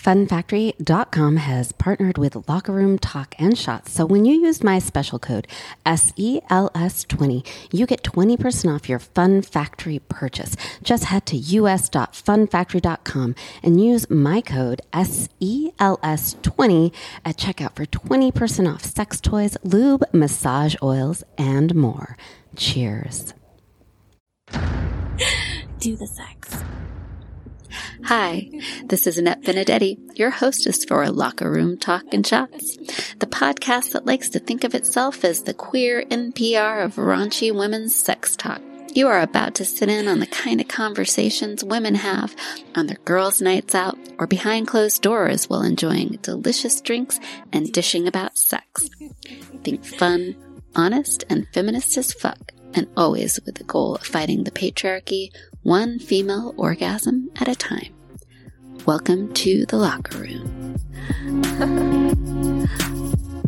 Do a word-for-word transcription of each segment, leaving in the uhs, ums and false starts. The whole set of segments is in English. fun factory dot com has partnered with Locker Room Talk and Shots. So when you use my special code S E L S twenty, you get twenty percent off your Fun Factory purchase. Just head to u s dot fun factory dot com and use my code S E L S twenty at checkout for twenty percent off sex toys, lube, massage oils, and more. Cheers. Do the sex. Hi, this is Annette Benedetti, your hostess for Locker Room Talk and Shots, the podcast that likes to think of itself as the queer N P R of raunchy women's sex talk. You are about to sit in on the kind of conversations women have on their girls' nights out or behind closed doors while enjoying delicious drinks and dishing about sex. Think fun, honest, and feminist as fuck, and always with the goal of fighting the patriarchy, one female orgasm at a time. Welcome to the Locker Room.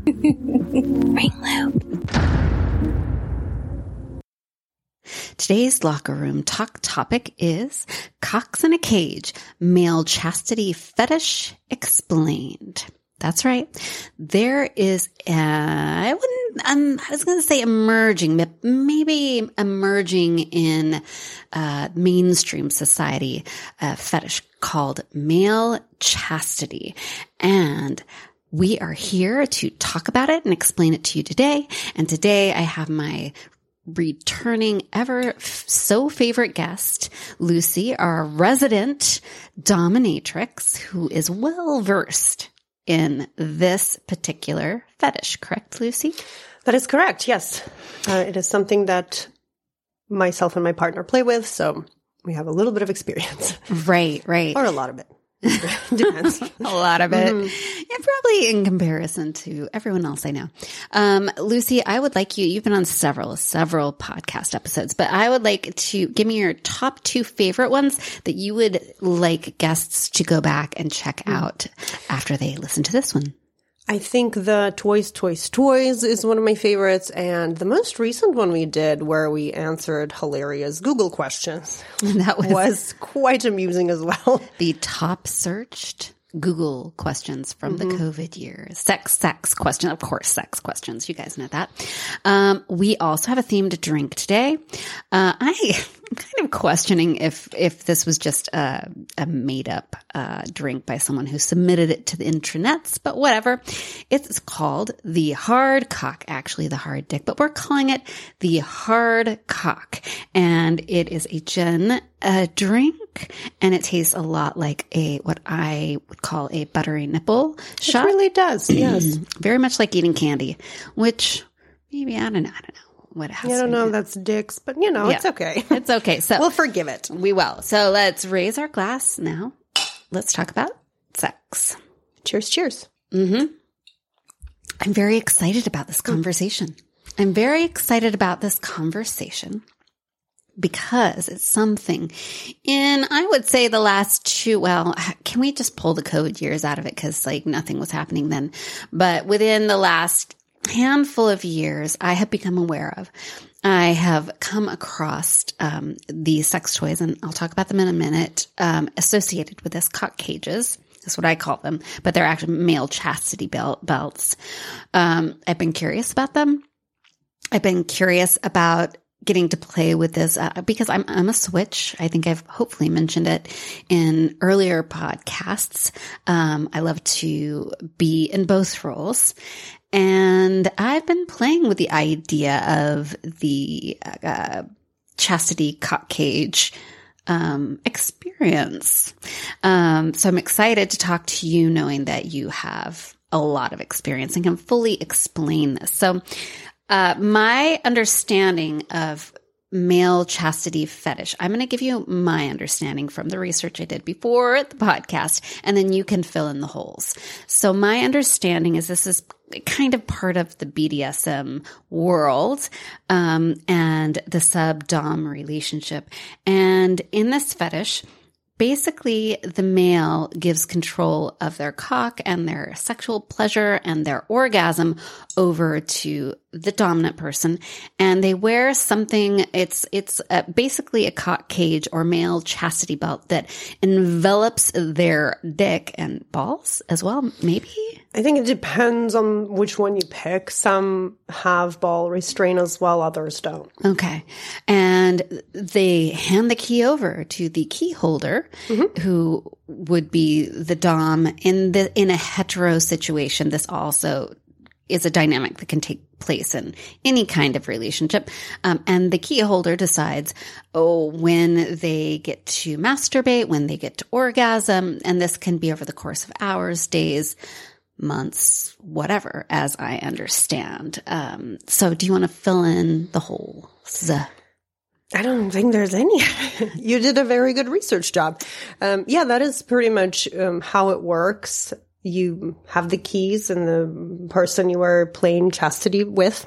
Ring loop. Today's Locker Room Talk topic is Cocks in a Cage, Male Chastity Fetish Explained. That's right. There is, a, I wouldn't, um, I was going to say emerging, but maybe emerging in uh, mainstream society, a fetish called male chastity. And we are here to talk about it and explain it to you today. And today I have my returning ever so favorite guest, Lucy, our resident dominatrix, who is well versed in this particular fetish, correct, Lucy? That is correct, yes. Uh, it is something that myself and my partner play with, so we have a little bit of experience. Right, right. Or a lot of it. Depends. A lot of it. Mm-hmm. Yeah, probably in comparison to everyone else I know. Um, Lucy, I would like you, you've been on several, several podcast episodes, but I would like to give me your top two favorite ones that you would like guests to go back and check mm-hmm. out after they listen to this one. I think the Toys, Toys, Toys is one of my favorites. And the most recent one we did where we answered hilarious Google questions that was, was quite amusing as well. The top searched Google questions from mm-hmm. the COVID year. Sex, sex question. Of course, sex questions. You guys know that. Um, we also have a themed drink today. Uh, I... kind of questioning if if this was just a, a made-up uh, drink by someone who submitted it to the intranets, but whatever. It's called the hard cock, actually the hard dick, but we're calling it the hard cock. And it is a gin uh, drink, and it tastes a lot like a what I would call a buttery nipple shot. It really does, yes. Very much like eating candy, which maybe, I don't know, I don't know. What it has yeah, I don't know if that's dicks, but you know, yeah. It's okay. It's okay. So we'll forgive it. We will. So let's raise our glass now. Let's talk about sex. Cheers, cheers. Mm-hmm. I'm very excited about this conversation. Mm. I'm very excited about this conversation because it's something in, I would say the last two, well, can we just pull the COVID years out of it? Because like nothing was happening then, but within the last handful of years I have become aware of. I have come across um, the sex toys, and I'll talk about them in a minute, um, associated with this cock cages. That's what I call them, but they're actually male chastity belt belts. Um, I've been curious about them. I've been curious about getting to play with this uh, because I'm I'm a switch. I think I've hopefully mentioned it in earlier podcasts. Um, I love to be in both roles. And I've been playing with the idea of the uh, chastity cock cage um, experience. Um, so I'm excited to talk to you knowing that you have a lot of experience and can fully explain this. So uh, my understanding of male chastity fetish, I'm going to give you my understanding from the research I did before the podcast, and then you can fill in the holes. So my understanding is this is kind of part of the B D S M world um, and the sub-dom relationship. And in this fetish, basically the male gives control of their cock and their sexual pleasure and their orgasm over to the dominant person, and they wear something. It's it's uh, basically a cock cage or male chastity belt that envelops their dick and balls as well, maybe? I think it depends on which one you pick. Some have ball restrainers while others don't. Okay. And they hand the key over to the key holder, mm-hmm. who would be the dom in the in a hetero situation. This also is a dynamic that can take place in any kind of relationship. Um, and the key holder decides, oh, when they get to masturbate, when they get to orgasm. And this can be over the course of hours, days, months, whatever, as I understand. Um, so do you want to fill in the holes? I don't think there's any. You did a very good research job. Um, yeah, that is pretty much um, how it works. You have the keys, and the person you are playing chastity with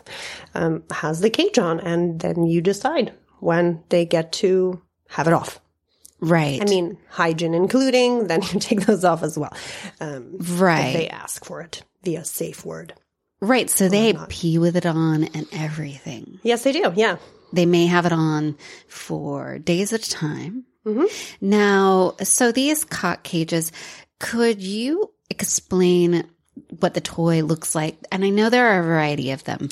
um, has the cage on, and then you decide when they get to have it off. Right. I mean, hygiene including, then you take those off as well. Um, right. If they ask for it via safe word. Right. So they pee with it on and everything. Yes, they do. Yeah. They may have it on for days at a time. Mm-hmm. Now, so these cock cages, could you explain what the toy looks like? And I know there are a variety of them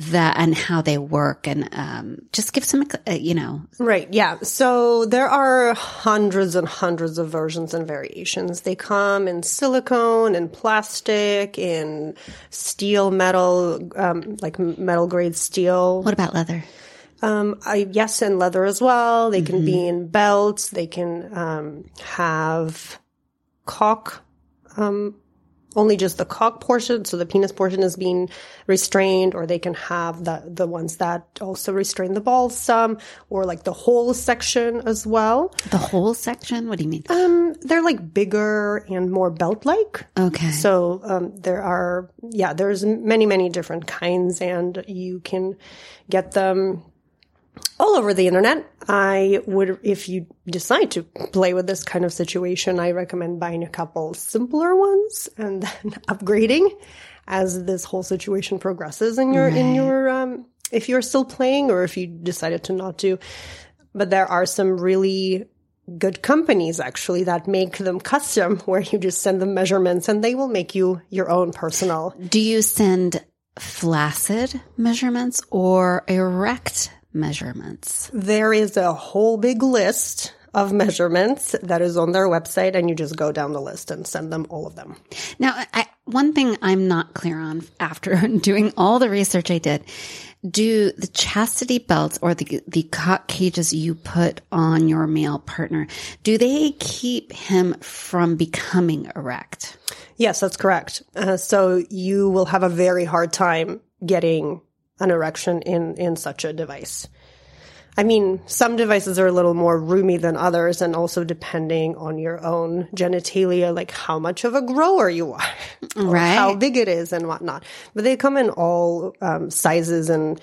that and how they work, and um, just give some, uh, you know. Right. Yeah. So there are hundreds and hundreds of versions and variations. They come in silicone and plastic, in steel, metal, um, like metal grade steel. What about leather? Um, I, yes, and leather as well. They mm-hmm. can be in belts. They can um, have cock. Um, only just the cock portion, so the penis portion is being restrained, or they can have the, the ones that also restrain the balls some, or like the whole section as well. The whole section? What do you mean? Um, they're like bigger and more belt-like. Okay. So um, there are, yeah, there's many, many different kinds, and you can get them all over the internet. I would, if you decide to play with this kind of situation, I recommend buying a couple simpler ones and then upgrading as this whole situation progresses in your, right. in your, um, if you're still playing or if you decided to not to. But there are some really good companies actually that make them custom, where you just send them measurements and they will make you your own personal. Do you send flaccid measurements or erect measurements? There is a whole big list of measurements that is on their website, and you just go down the list and send them all of them. Now, I, one thing I'm not clear on after doing all the research I did, do the chastity belts or the the cock cages you put on your male partner, do they keep him from becoming erect? Yes, that's correct. Uh, so you will have a very hard time getting an erection in, in such a device. I mean, some devices are a little more roomy than others, and also depending on your own genitalia, like how much of a grower you are, right? How big it is and whatnot. But they come in all um, sizes and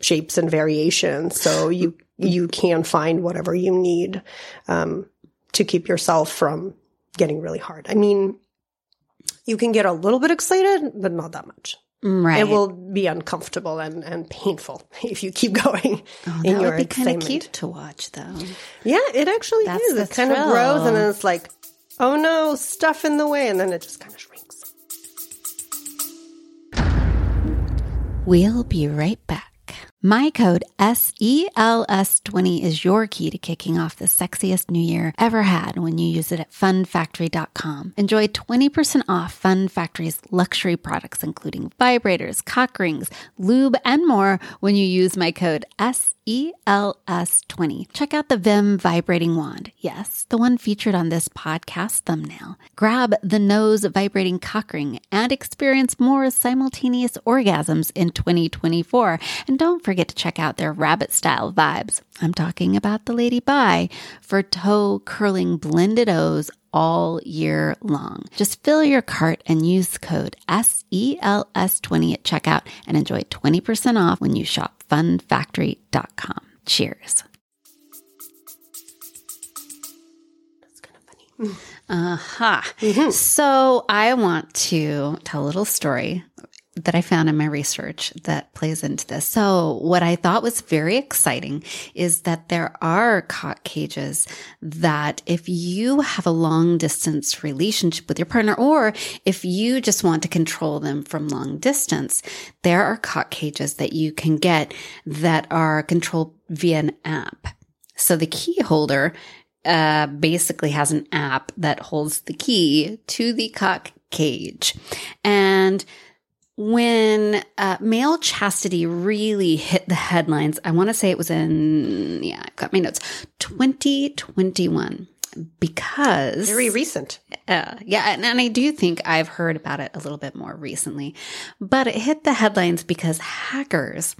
shapes and variations, so you you can find whatever you need um, to keep yourself from getting really hard. I mean, you can get a little bit excited, but not that much. Right. It will be uncomfortable and, and painful if you keep going oh, in your excitement. That would be kind of cute to watch, though. Yeah, it actually That's is. It kind of grows, and then it's like, oh no, stuff in the way, and then it just kind of shrinks. We'll be right back. My code S E L S twenty is your key to kicking off the sexiest new year ever had when you use it at fun factory dot com. Enjoy twenty percent off Fun Factory's luxury products, including vibrators, cock rings, lube, and more when you use my code S E L S twenty. Check out the Vim vibrating wand. Yes, the one featured on this podcast thumbnail. Grab the nose vibrating cock ring and experience more simultaneous orgasms in twenty twenty-four. And don't forget Forget to check out their rabbit style vibes. I'm talking about the Lady Bi for toe curling blended O's all year long. Just fill your cart and use code S E L S twenty at checkout and enjoy twenty percent off when you shop fun factory dot com. Cheers. Aha. Uh-huh. Mm-hmm. So I want to tell a little story that I found in my research that plays into this. So what I thought was very exciting is that there are cock cages that if you have a long distance relationship with your partner, or if you just want to control them from long distance, there are cock cages that you can get that are controlled via an app. So the key holder uh, basically has an app that holds the key to the cock cage. And when uh, male chastity really hit the headlines, I want to say it was in, yeah, I've got my notes, twenty twenty-one, because... Very recent. Uh, yeah, and, and I do think I've heard about it a little bit more recently. But it hit the headlines because hackers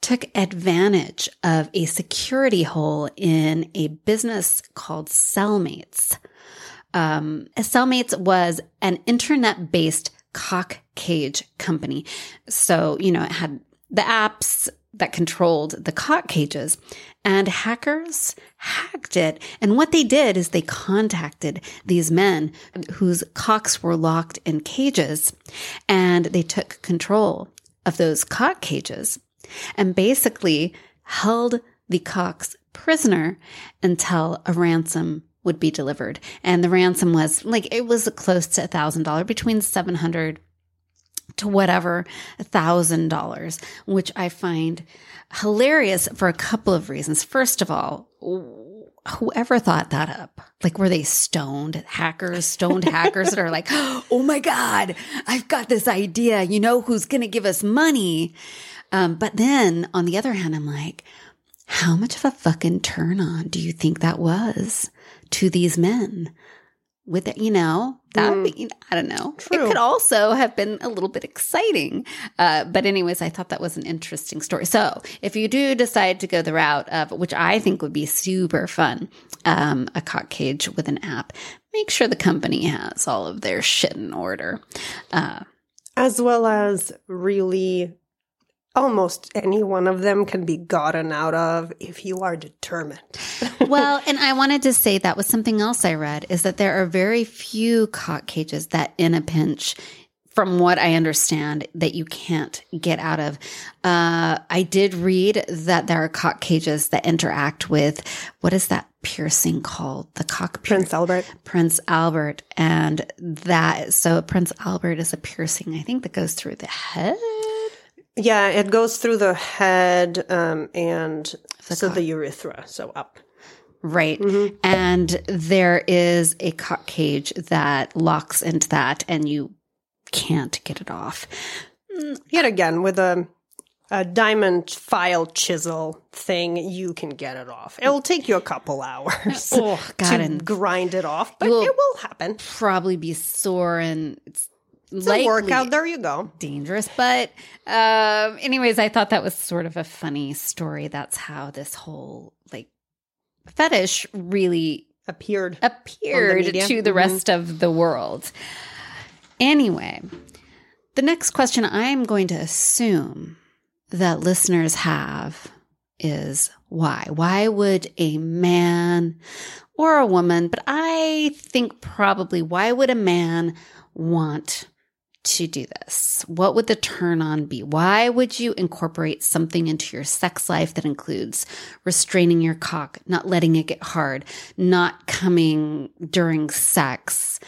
took advantage of a security hole in a business called Cellmates. Um, Cellmates was an internet-based cock cage company. So, you know, it had the apps that controlled the cock cages, and hackers hacked it. And what they did is they contacted these men whose cocks were locked in cages, and they took control of those cock cages and basically held the cocks prisoner until a ransom would be delivered. And the ransom was like, it was close to a thousand dollars, between seven hundred to whatever, a thousand dollars, which I find hilarious for a couple of reasons. First of all, whoever thought that up, like, were they stoned hackers, stoned hackers that are like, oh my God, I've got this idea, you know, who's going to give us money. Um, but then on the other hand, I'm like, how much of a fucking turn on do you think that was to these men? With it, you know, that mm. would be, I don't know. True. It could also have been a little bit exciting. Uh, but anyways, I thought that was an interesting story. So if you do decide to go the route of, which I think would be super fun, um, a cock cage with an app, make sure the company has all of their shit in order. Uh, as well as really... Almost any one of them can be gotten out of if you are determined. Well, and I wanted to say that was something else I read, is that there are very few cock cages that in a pinch, from what I understand, that you can't get out of. Uh, I did read that there are cock cages that interact with, what is that piercing called? The cock piercing. Prince Albert. Prince Albert. And that, so Prince Albert is a piercing, I think, that goes through the head. Yeah, it goes through the head um, and the so cock. the urethra, so up. Right. Mm-hmm. And there is a cock cage that locks into that, and you can't get it off. Yet again, with a, a diamond file chisel thing, you can get it off. It'll take you a couple hours oh, God, to grind it off, but it will happen. Probably be sore and... It's It's a workout. There you go. Dangerous. But um, anyways, I thought that was sort of a funny story. That's how this whole like fetish really appeared appeared the to the mm-hmm. rest of the world. Anyway, the next question I'm going to assume that listeners have is why? Why would a man or a woman, but I think probably why would a man want to do this? What would the turn on be? Why would you incorporate something into your sex life that includes restraining your cock, not letting it get hard, not coming during sex?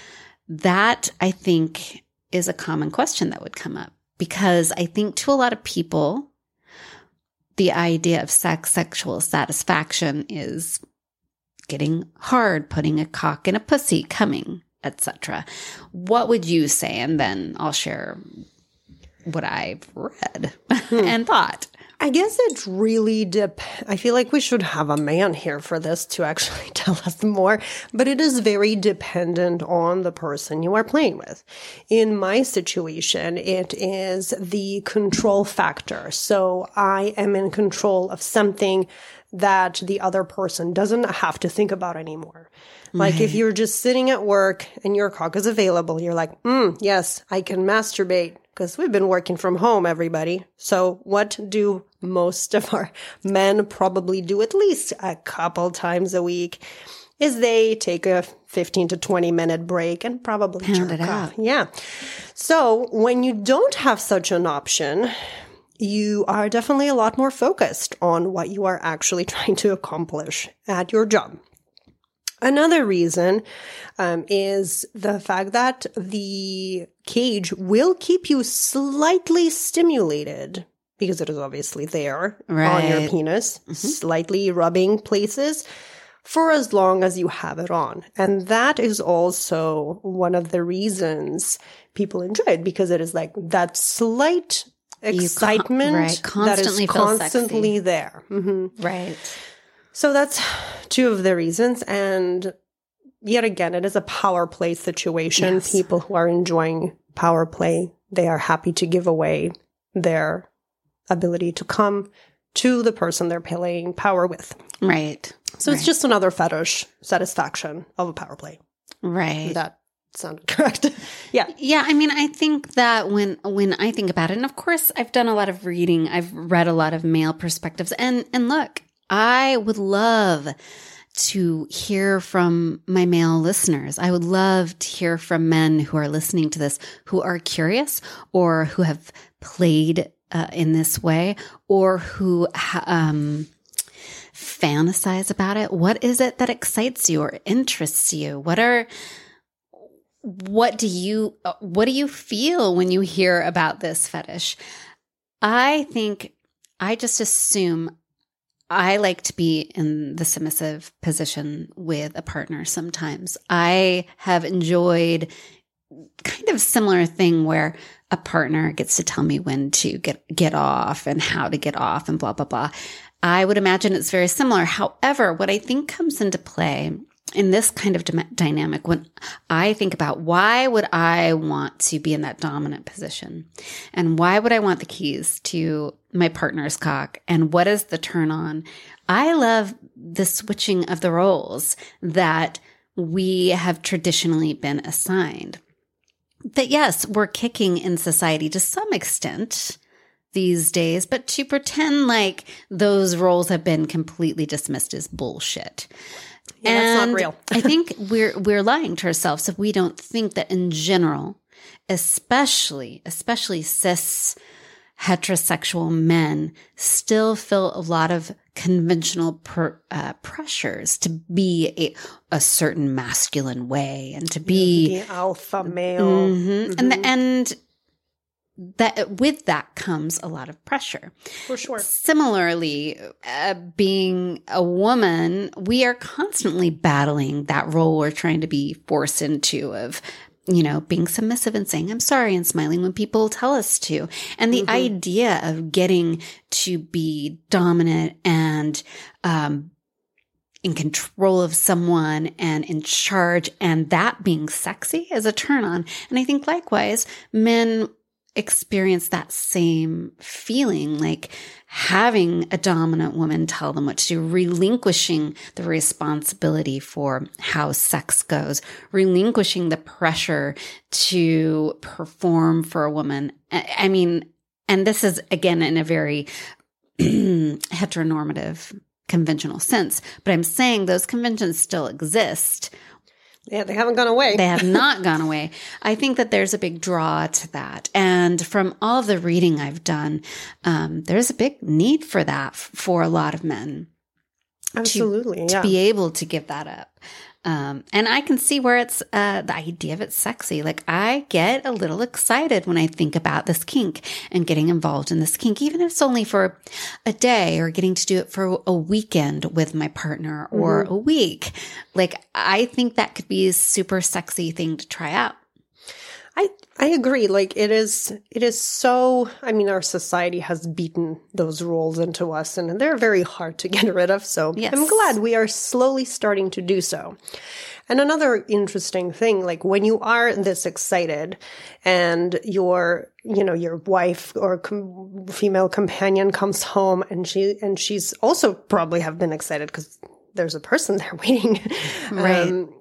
That, I think, is a common question that would come up, because I think to a lot of people, the idea of sex, sexual satisfaction is getting hard, putting a cock in a pussy, coming, et cetera. What would you say? And then I'll share what I've read hmm. and thought. I guess it really depends. I feel like we should have a man here for this to actually tell us more, but it is very dependent on the person you are playing with. In my situation, it is the control factor. So I am in control of something that the other person doesn't have to think about anymore. Like right. If you're just sitting at work and your cock is available, you're like, mm, yes, I can masturbate because we've been working from home, everybody. So what do most of our men probably do at least a couple times a week is they take a fifteen to twenty minute break and probably pound it out. Yeah. So when you don't have such an option, you are definitely a lot more focused on what you are actually trying to accomplish at your job. Another reason um, is the fact that the cage will keep you slightly stimulated because it is obviously there right. on your penis, mm-hmm. slightly rubbing places for as long as you have it on. And that is also one of the reasons people enjoy it, because it is like that slight excitement con- right. constantly that is constantly sexy. There. Mm-hmm. Right. So that's two of the reasons. And yet again, it is a power play situation. Yes. People who are enjoying power play, they are happy to give away their ability to come to the person they're playing power with. Right. So right. it's just another fetish satisfaction of a power play. Right. That sounded correct. Yeah. Yeah. I mean, I think that when when I think about it, and of course, I've done a lot of reading. I've read a lot of male perspectives. And and look, I would love to hear from my male listeners. I would love to hear from men who are listening to this, who are curious or who have played uh, in this way or who ha- um, fantasize about it. What is it that excites you or interests you? What are what do you what do you feel when you hear about this fetish? I think I just assume I like to be in the submissive position with a partner sometimes. I have enjoyed kind of similar thing where a partner gets to tell me when to get, get off and how to get off and blah, blah, blah. I would imagine it's very similar. However, what I think comes into play in this kind of d- dynamic, when I think about why would I want to be in that dominant position and why would I want the keys to my partner's cock and what is the turn on, I love the switching of the roles that we have traditionally been assigned. That yes, we're kicking in society to some extent these days, but to pretend like those roles have been completely dismissed is bullshit. Yeah, and that's not real. I think we're we're lying to ourselves if we don't think that in general, especially especially cis heterosexual men still feel a lot of conventional per, uh, pressures to be a, a certain masculine way and to be the alpha male, mm-hmm, mm-hmm. and the, and that with that comes a lot of pressure. For sure. Similarly, uh, being a woman, we are constantly battling that role we're trying to be forced into of, you know, being submissive and saying, I'm sorry, and smiling when people tell us to. And the mm-hmm. idea of getting to be dominant and um, in control of someone and in charge and that being sexy is a turn on. And I think likewise, men experience that same feeling, like having a dominant woman tell them what to do, relinquishing the responsibility for how sex goes, relinquishing the pressure to perform for a woman. I mean, and this is again in a very heteronormative, conventional sense, but I'm saying those conventions still exist. Yeah, they haven't gone away. They have not gone away. I think that there's a big draw to that. And from all of the reading I've done, um, there's a big need for that f- for a lot of men. Absolutely, to, yeah. to be able to give that up. Um, and I can see where it's uh, the idea of it's sexy. Like I get a little excited when I think about this kink and getting involved in this kink, even if it's only for a day or getting to do it for a weekend with my partner or mm-hmm. a week. Like I think that could be a super sexy thing to try out. I, I agree. Like it is, it is so, I mean, our society has beaten those roles into us and they're very hard to get rid of. So yes. I'm glad we are slowly starting to do so. And another interesting thing, like when you are this excited and your, you know, your wife or com- female companion comes home and she, and she's also probably have been excited because there's a person there waiting. Right. Um,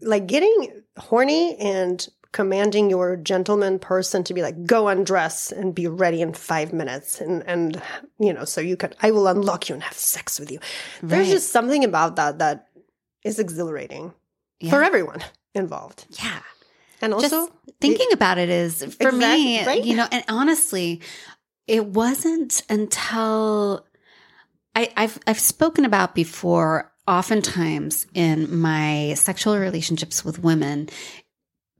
like getting horny and commanding your gentleman person to be like, go undress and be ready in five minutes. And, and you know, so you can, I will unlock you and have sex with you. Right. There's just something about that that is exhilarating. yeah. for everyone involved. Yeah. And also just thinking it, about it is for exactly, me, right? you know, and honestly, it wasn't until I, I've, I've spoken about before, oftentimes in my sexual relationships with women,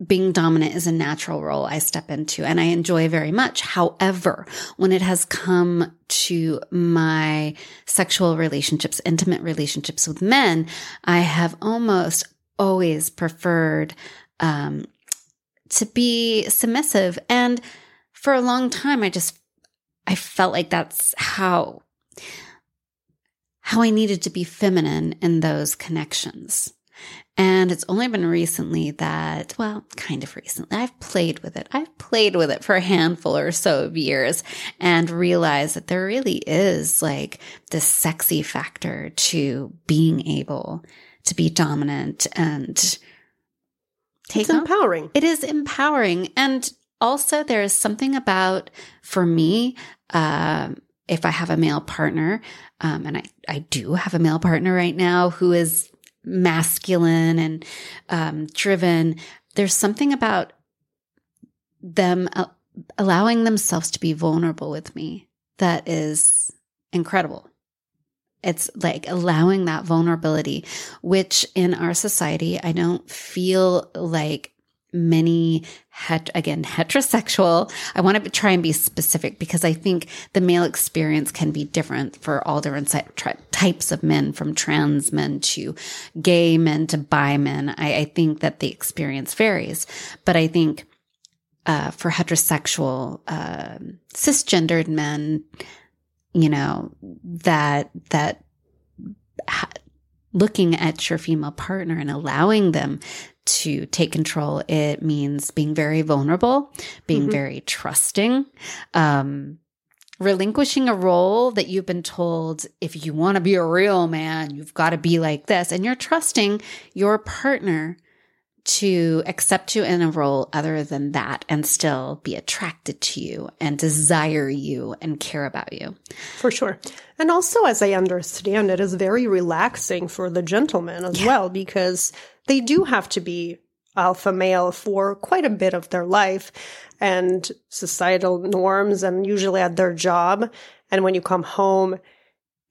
being dominant is a natural role I step into and I enjoy very much. However, when it has come to my sexual relationships, intimate relationships with men, I have almost always preferred um, to be submissive. And for a long time, I just, I felt like that's how, how I needed to be feminine in those connections. And it's only been recently that, well, kind of recently, I've played with it. I've played with it for a handful or so of years and realized that there really is like this sexy factor to being able to be dominant and take on. It's empowering. It is empowering. And also there is something about, for me, um, uh, if I have a male partner, um, and I, I do have a male partner right now who is masculine and um, driven, there's something about them uh, allowing themselves to be vulnerable with me that is incredible. It's like allowing that vulnerability, which in our society, I don't feel like many, het- again, heterosexual. I want to try and be specific because I think the male experience can be different for all different tri- types of men, from trans men to gay men to bi men. I, I think that the experience varies. But I think uh, for heterosexual, uh, cisgendered men, you know, that that ha- looking at your female partner and allowing them to take control, it means being very vulnerable, being mm-hmm. very trusting, um, relinquishing a role that you've been told, if you want to be a real man, you've got to be like this. And you're trusting your partner to accept you in a role other than that and still be attracted to you and desire you and care about you. For sure. And also, as I understand it, is very relaxing for the gentleman as yeah. well, because they do have to be alpha male for quite a bit of their life and societal norms and usually at their job. And when you come home,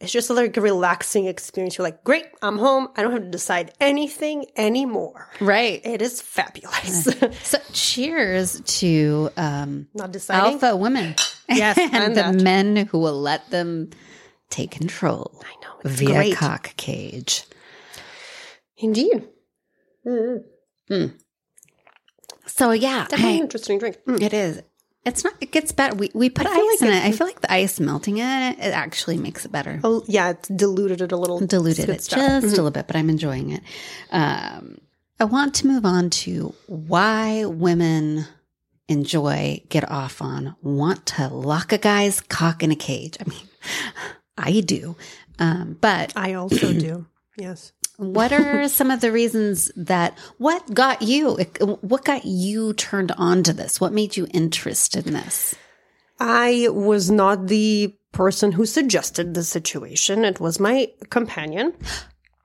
it's just like a relaxing experience. You're like, great, I'm home. I don't have to decide anything anymore. Right. It is fabulous. Yeah. So cheers to um, Not deciding. alpha women. Yes. and, and the that. men who will let them take control. I know. It's via great. Cock cage. Indeed. Mm-hmm. Mm. So, yeah. Definitely I, an interesting drink. Mm. It is. It's not, it gets better. We we put ice like in it. it. I feel like the ice melting in it, it actually makes it better. Oh, yeah. It's diluted it a little. Diluted it stuff. just mm-hmm. a little bit, but I'm enjoying it. Um, I want to move on to why women enjoy, get off on, want to lock a guy's cock in a cage. I mean, I do. Um, but I also do. Yes. What are some of the reasons that, what got you, what got you turned on to this? What made you interested in this? I was not the person who suggested the situation. It was my companion.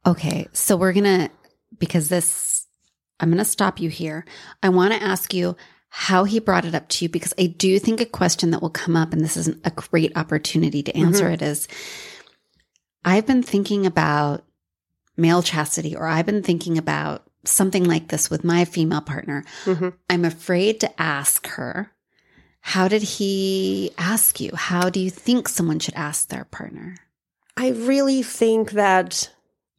Okay. So we're going to, because this, I'm going to stop you here. I want to ask you how he brought it up to you, because I do think a question that will come up, and this is a great opportunity to answer mm-hmm. it is, I've been thinking about male chastity, or I've been thinking about something like this with my female partner. Mm-hmm. I'm afraid to ask her. How did he ask you? How do you think someone should ask their partner? I really think that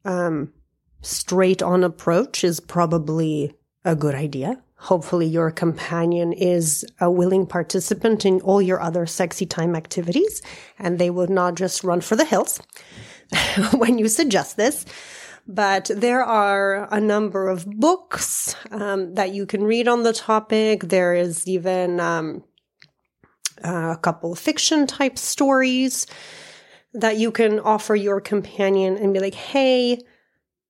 um, straight on approach is probably a good idea. Hopefully your companion is a willing participant in all your other sexy time activities, and they will not just run for the hills when you suggest this. But there are a number of books um, that you can read on the topic. There is even um, a couple of fiction-type stories that you can offer your companion and be like, hey,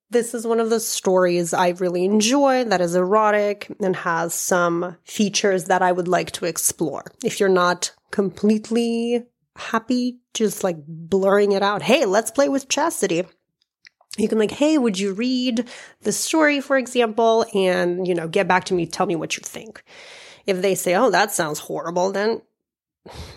this is one of the stories I really enjoy that is erotic and has some features that I would like to explore. If you're not completely happy, just like blurring it out, hey, let's play with chastity. you can like, hey, would you read the story, for example, and, you know, get back to me, tell me what you think. If they say, oh, that sounds horrible, then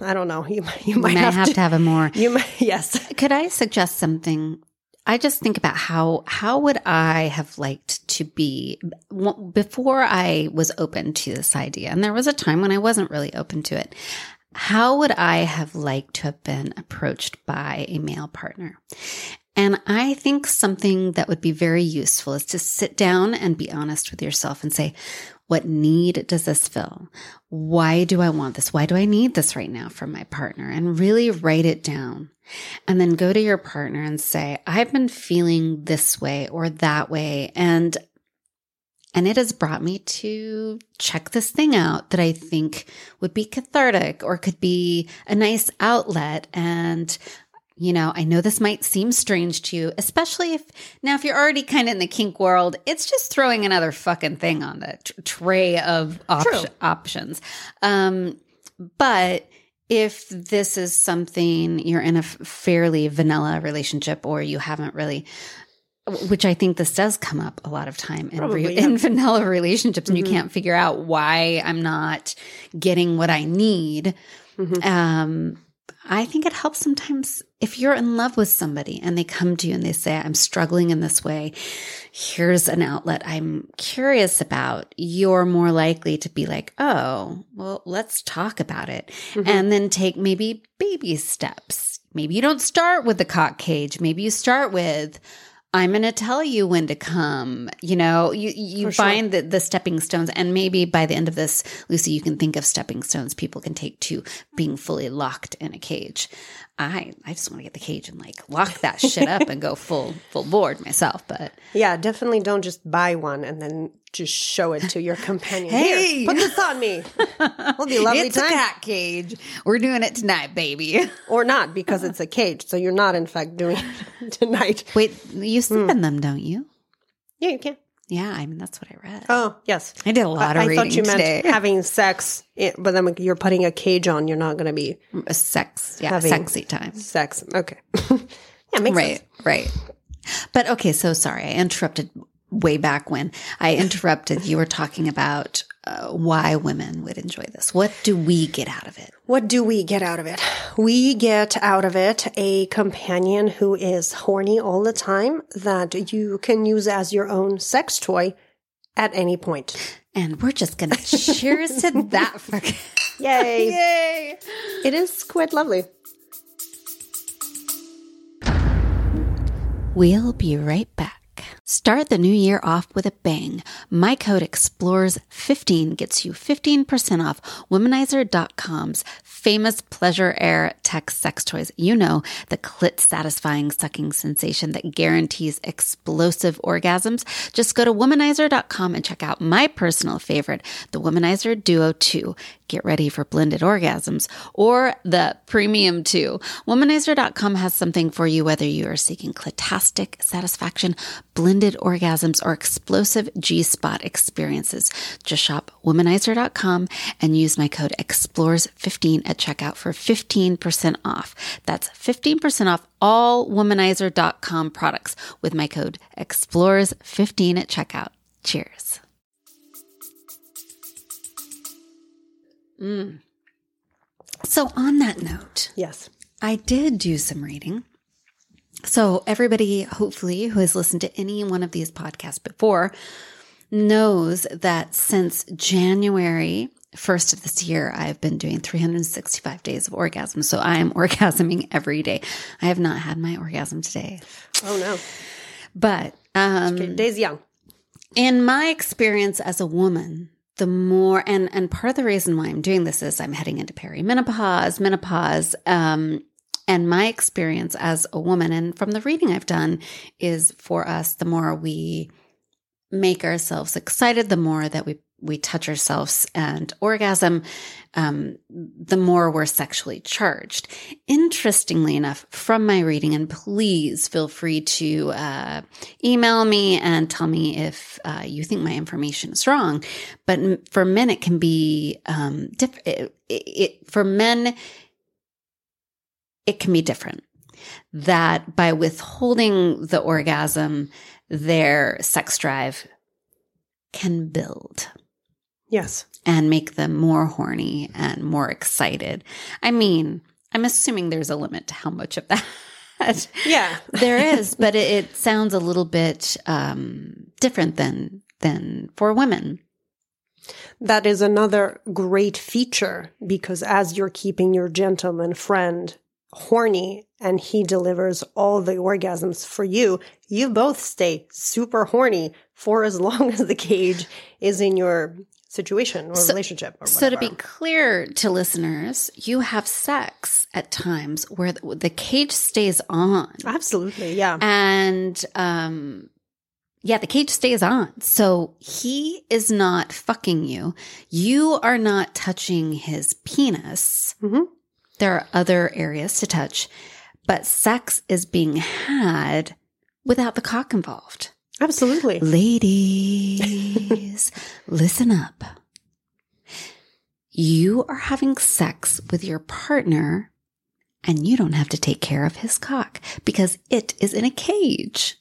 I don't know. You, you might, might have, have to, to have a more. You might, yes. Could I suggest something? I just think about how how would I have liked to be before I was open to this idea. And there was a time when I wasn't really open to it. How would I have liked to have been approached by a male partner? And I think something that would be very useful is to sit down and be honest with yourself and say, what need does this fill? Why do I want this? Why do I need this right now from my partner? And really write it down. And then go to your partner and say, I've been feeling this way or that way. And and it has brought me to check this thing out that I think would be cathartic or could be a nice outlet. And, you know, I know this might seem strange to you, especially if now if you're already kind of in the kink world, it's just throwing another fucking thing on the t- tray of op- options. Um, but if this is something you're in a fairly vanilla relationship or you haven't really, which I think this does come up a lot of time in, Probably, re- yeah. in vanilla relationships, and mm-hmm. you can't figure out why I'm not getting what I need. Mm-hmm. Um, I think it helps sometimes if you're in love with somebody and they come to you and they say, I'm struggling in this way. Here's an outlet I'm curious about. You're more likely to be like, oh, well, let's talk about it. Mm-hmm. And then take maybe baby steps. Maybe you don't start with the cock cage. Maybe you start with, I'm going to tell you when to come. You know, you, you find sure. the, the stepping stones. And maybe by the end of this, Lucy, you can think of stepping stones people can take to being fully locked in a cage. I I just want to get the cage and like lock that shit up and go full full board myself. But yeah, definitely don't just buy one and then just show it to your companion. Hey, here, put this on me. It'll be a lovely it's time. It's a cat cage. We're doing it tonight, baby. Or not, because it's a cage. So you're not, in fact, doing it tonight. Wait, you sleep mm. in them, don't you? Yeah, you can. Yeah, I mean, that's what I read. Oh, yes. I did a lot I, of reading I thought you today. Meant having sex, but then you're putting a cage on. You're not going to be... A sex. Yeah, sexy time. Sex. Okay. Yeah, makes right, sense. Right, right. But okay, so sorry. I interrupted way back when. I interrupted. You were talking about uh, why women would enjoy this. What do we get out of it? What do we get out of it? We get out of it a companion who is horny all the time that you can use as your own sex toy at any point. And we're just going to cheers to that. For- Yay. Yay. It is quite lovely. We'll be right back. Start the new year off with a bang. My code explores fifteen gets you fifteen percent off womanizer dot com's famous pleasure air tech sex toys. You know, the clit-satisfying sucking sensation that guarantees explosive orgasms. Just go to womanizer dot com and check out my personal favorite, the Womanizer Duo two. Get ready for blended orgasms, or the Premium two. Womanizer dot com has something for you, whether you are seeking clitastic satisfaction, blended orgasms, or explosive G-spot experiences. Just shop womanizer dot com and use my code explores fifteen at checkout for fifteen percent off. That's fifteen percent off all womanizer dot com products with my code explores fifteen at checkout. Cheers. Mm. So on that note, yes, I did do some reading. So everybody, hopefully, who has listened to any one of these podcasts before knows that since January first of this year, I've been doing three hundred sixty-five days of orgasm. So I am orgasming every day. I have not had my orgasm today. Oh, no. But um, okay, days young. In my experience as a woman, the more, and, and part of the reason why I'm doing this is I'm heading into perimenopause, menopause, um, and my experience as a woman, and from the reading I've done, is for us, the more we make ourselves excited, the more that we we touch ourselves and orgasm, um, the more we're sexually charged. Interestingly enough, from my reading, and please feel free to uh, email me and tell me if uh, you think my information is wrong, but for men, it can be um, diff- it, it, it, for men... It can be different. that by withholding the orgasm, their sex drive can build. Yes. And make them more horny and more excited. I mean, I'm assuming there's a limit to how much of that. Yeah. There is, but it, it sounds a little bit um, different than than for women. That is another great feature, because as you're keeping your gentleman friend horny and he delivers all the orgasms for you, you both stay super horny for as long as the cage is in your situation or so, relationship. Or so to be clear to listeners, you have sex at times where the cage stays on. Absolutely, yeah. And um yeah, the cage stays on. So he is not fucking you. You are not touching his penis. Mm-hmm. There are other areas to touch, but sex is being had without the cock involved. Absolutely. Ladies, listen up. You are having sex with your partner and you don't have to take care of his cock because it is in a cage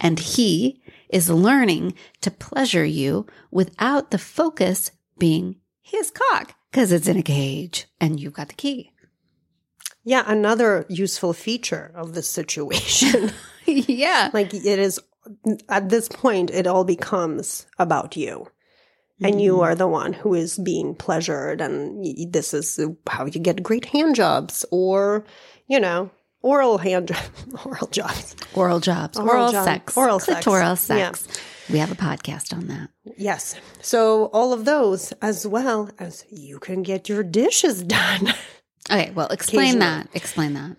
and he is learning to pleasure you without the focus being his cock because it's in a cage and you've got the key. Yeah, another useful feature of this situation. Yeah. Like it is, at this point, it all becomes about you. And you are the one who is being pleasured. And this is how you get great hand jobs or, you know, oral hand jobs. Oral jobs. Oral jobs. Oral, oral job, sex. Oral sex. Clitoral sex. Yeah. We have a podcast on that. Yes. So all of those, as well as you can get your dishes done. Okay, well, explain that. Explain that.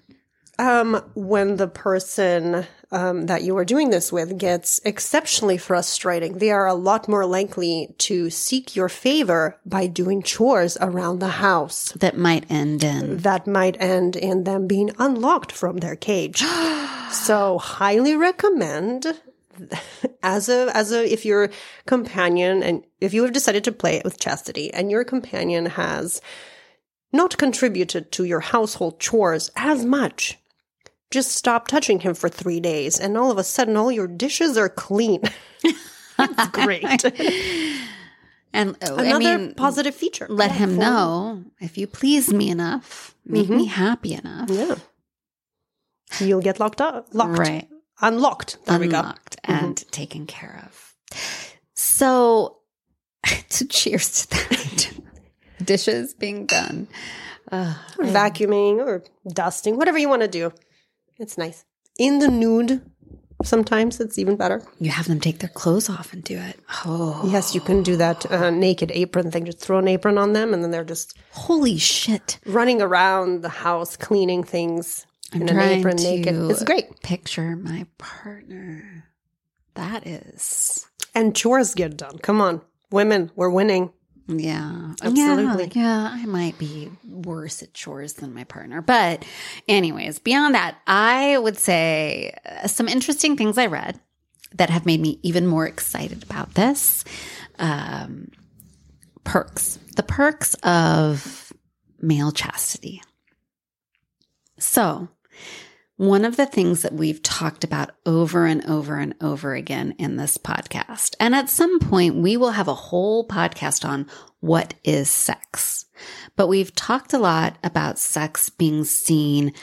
Um, when the person um, that you are doing this with gets exceptionally frustrating, they are a lot more likely to seek your favor by doing chores around the house. That might end in. That might end in them being unlocked from their cage. So highly recommend as a, as a, if your companion, and if you have decided to play it with chastity and your companion has not contributed to your household chores as much, just stop touching him for three days and all of a sudden all your dishes are clean. It's great. And oh, another I mean, positive feature. Let yeah, him know, if you please me enough, make mm-hmm. me happy enough. Yeah. You'll get locked up. Locked. Right. Unlocked. There Unlocked we go. Unlocked and mm-hmm. taken care of. So, so cheers to that. Dishes being done. Uh, or vacuuming or dusting, whatever you want to do. It's nice. In the nude, sometimes it's even better. You have them take their clothes off and do it. Oh. Yes, you can do that uh, naked apron thing. Just throw an apron on them and then they're just... Holy shit. Running around the house, cleaning things I'm in an apron naked. It's great. Picture my partner. That is... And chores get done. Come on. Women, we're winning. Yeah, absolutely. Yeah, yeah, I might be worse at chores than my partner. But anyways, beyond that, I would say some interesting things I read that have made me even more excited about this. Um, perks. The perks of male chastity. So one of the things that we've talked about over and over and over again in this podcast, and at some point we will have a whole podcast on what is sex, but we've talked a lot about sex being seen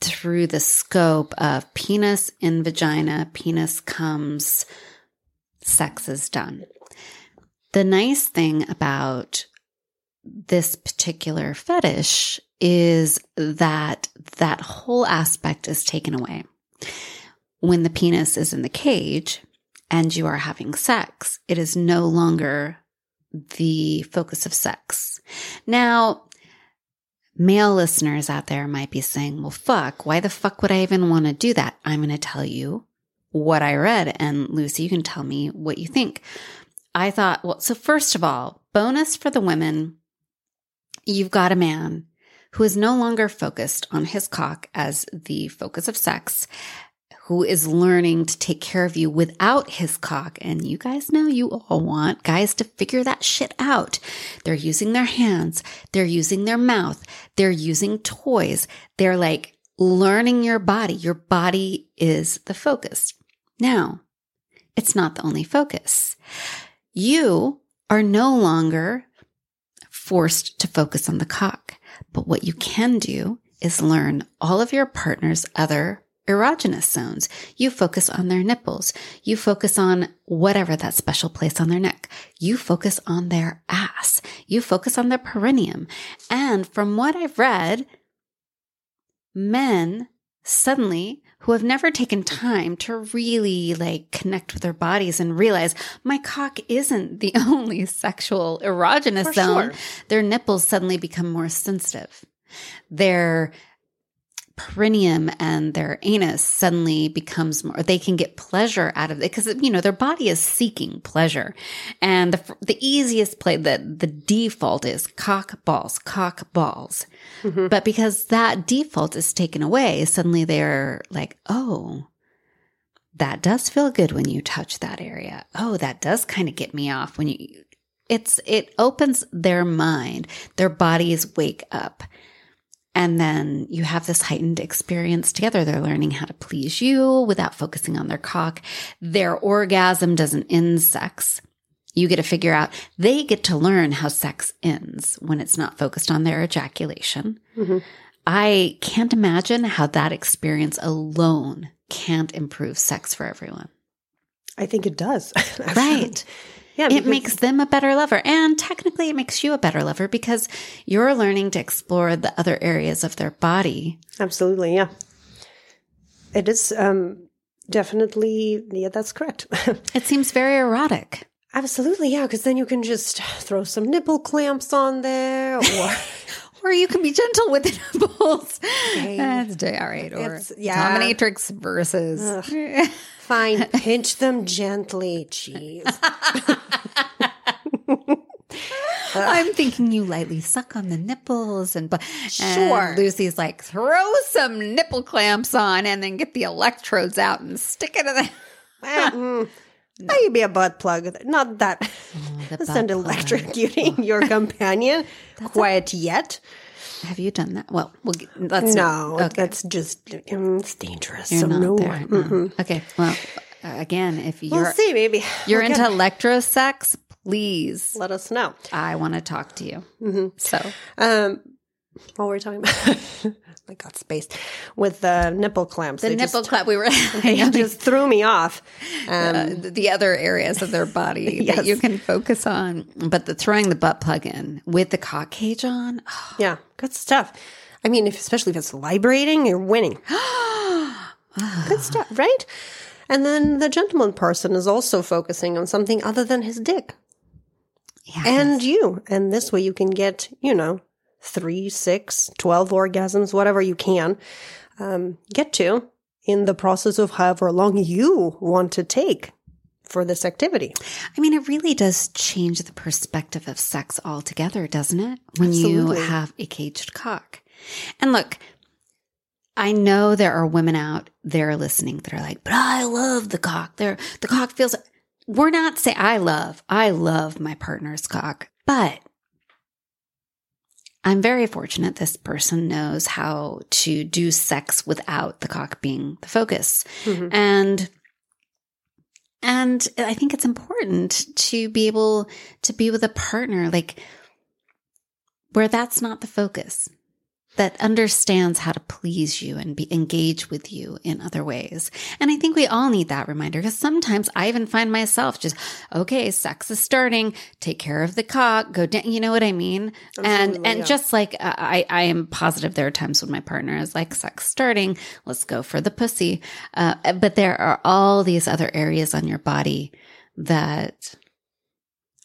through the scope of penis in vagina, penis comes, sex is done. The nice thing about this particular fetish is that that whole aspect is taken away. When the penis is in the cage and you are having sex, it is no longer the focus of sex. Now, male listeners out there might be saying, well, fuck, why the fuck would I even want to do that? I'm going to tell you what I read. And Lucy, you can tell me what you think. I thought, well, so first of all, bonus for the women, you've got a man who is no longer focused on his cock as the focus of sex, who is learning to take care of you without his cock. And you guys know you all want guys to figure that shit out. They're using their hands. They're using their mouth. They're using toys. They're like learning your body. Your body is the focus. Now, it's not the only focus. You are no longer forced to focus on the cock, but what you can do is learn all of your partner's other erogenous zones. You focus on their nipples. You focus on whatever that special place on their neck. You focus on their ass. You focus on their perineum. And from what I've read, men suddenly who have never taken time to really like connect with their bodies and realize my cock isn't the only sexual erogenous For zone, sure. Their nipples suddenly become more sensitive. Their perineum and their anus suddenly becomes more, they can get pleasure out of it because, you know, their body is seeking pleasure. And the the easiest play, the, the default is cock balls, cock balls. Mm-hmm. But because that default is taken away, suddenly they're like, oh, that does feel good when you touch that area. Oh, that does kind of get me off when you, it's, it opens their mind. Their bodies wake up. And then you have this heightened experience together. They're learning how to please you without focusing on their cock. Their orgasm doesn't end sex. You get to figure out, they get to learn how sex ends when it's not focused on their ejaculation. Mm-hmm. I can't imagine how that experience alone can't improve sex for everyone. I think it does. Right. Yeah, it makes them a better lover. And technically it makes you a better lover because you're learning to explore the other areas of their body. Absolutely. Yeah. It is um, definitely, yeah, that's correct. It seems very erotic. Absolutely. Yeah. Because then you can just throw some nipple clamps on there or... Or you can be gentle with the nipples. Okay. That's day, all right. Or it's, yeah. Dominatrix versus. Ugh. Fine. Pinch them gently. Jeez. I'm thinking you lightly suck on the nipples. And, sure. And Lucy's like, throw some nipple clamps on and then get the electrodes out and stick it in the. Well, no. Maybe a butt plug. Not that. Oh, that's not electrocuting plug. Your companion quite a, yet. Have you done that? Well, we'll get, let's no. Okay. That's just it's dangerous. You're so not no. There, no. Mm-hmm. Okay. Well, again, if you're we'll see, maybe you're we'll into electrosex, please let us know. I want to talk to you. Mm-hmm. So, um, what were we talking about? I got spaced with the nipple clamps. The they nipple clamp. We were. They just threw me off. Um, uh, the other areas of their body yes. that you can focus on, but the throwing the butt plug in with the cock cage on. Oh. Yeah, good stuff. I mean, if, especially if it's liberating, you're winning. Good stuff, right? And then the gentleman person is also focusing on something other than his dick, yes. and you. And this way, you can get, you know. Three, six, twelve orgasms, whatever you can um, get to in the process of however long you want to take for this activity. I mean, it really does change the perspective of sex altogether, doesn't it? When Absolutely. You have a caged cock. And look, I know there are women out there listening that are like, but I love the cock. They're, the cock feels – we're not saying I love. I love my partner's cock. But – I'm very fortunate this person knows how to do sex without the cock being the focus. Mm-hmm. And and I think it's important to be able to be with a partner like where that's not the focus, that understands how to please you and be engage with you in other ways. And I think we all need that reminder because sometimes I even find myself just, okay, sex is starting, take care of the cock, go down, you know what I mean? Absolutely, and and yeah. just like uh, I, I am positive there are times when my partner is like, sex starting, let's go for the pussy. Uh, but there are all these other areas on your body that...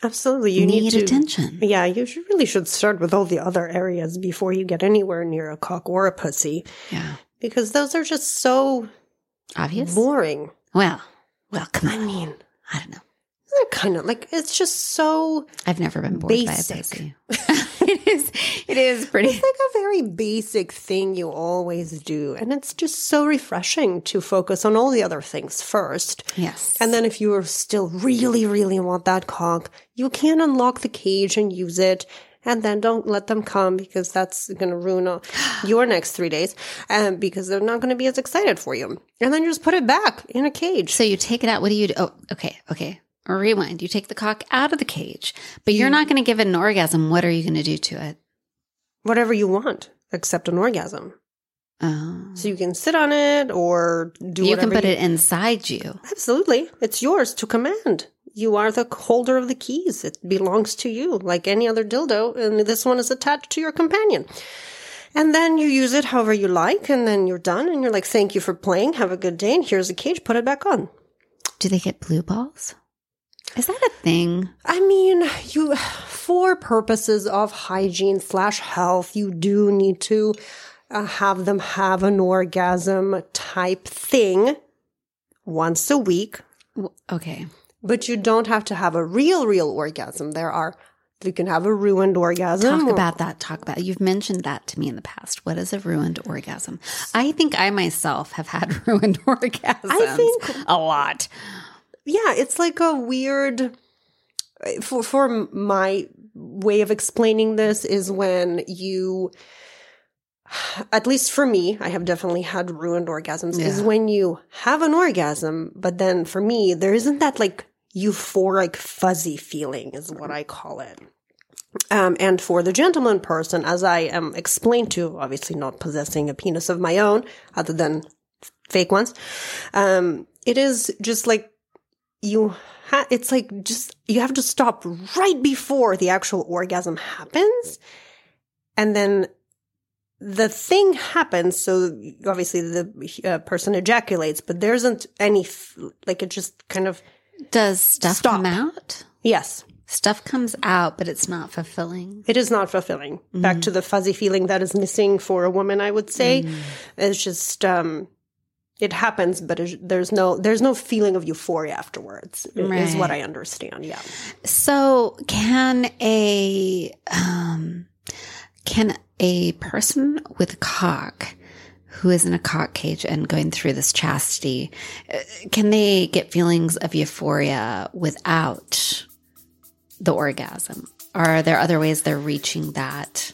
Absolutely. You need, need to, attention. Yeah, you should, really should start with all the other areas before you get anywhere near a cock or a pussy. Yeah. Because those are just so obvious, boring. Well, well, come on. I mean, I don't know. They're kind of like, it's just so I've never been bored basic. By a pussy. It is, it is pretty. It's like a very basic thing you always do. And it's just so refreshing to focus on all the other things first. Yes. And then if you still really, really want that cock, you can unlock the cage and use it. and then don't let them come because that's going to ruin all your next three days um, because they're not going to be as excited for you. And then you just put it back in a cage. So you take it out. What do you do? Oh, okay. Okay. Rewind. You take the cock out of the cage, but you're not going to give it an orgasm. What are you going to do to it? Whatever you want, except an orgasm. Oh. So you can sit on it or do you whatever. You can put you... it inside you. Absolutely. It's yours to command. You are the holder of the keys. It belongs to you like any other dildo. And this one is attached to your companion. And then you use it however you like. And then you're done. And you're like, thank you for playing. Have a good day. And here's the cage. Put it back on. Do they get blue balls? Is that a thing? I mean, you, for purposes of hygiene slash health, you do need to uh, have them have an orgasm type thing once a week. Okay. But you don't have to have a real, real orgasm. There are, you can have a ruined orgasm. Talk or- about that. Talk about, you've mentioned that to me in the past. What is a ruined orgasm? I think I myself have had ruined orgasms. I think a lot. Yeah, it's like a weird for, – for my way of explaining this is when you – at least for me, I have definitely had ruined orgasms, yeah. is when you have an orgasm, but then for me, there isn't that like euphoric fuzzy feeling is what I call it. Um, and for the gentleman person, as I am explained to, obviously not possessing a penis of my own other than fake ones, um, it is just like – You ha- it's like just you have to stop right before the actual orgasm happens, and then the thing happens. So obviously the uh, person ejaculates, but there isn't any f- like it just kind of does stuff stop. Come out. Yes, stuff comes out, but it's not fulfilling. It is not fulfilling. Mm-hmm. Back to the fuzzy feeling that is missing for a woman, I would say. Mm-hmm. It's just. um It happens, but there's no there's no feeling of euphoria afterwards, right. Is what I understand. Yeah. So can a um, can a person with a cock who is in a cock cage and going through this chastity, can they get feelings of euphoria without the orgasm? Are there other ways they're reaching that?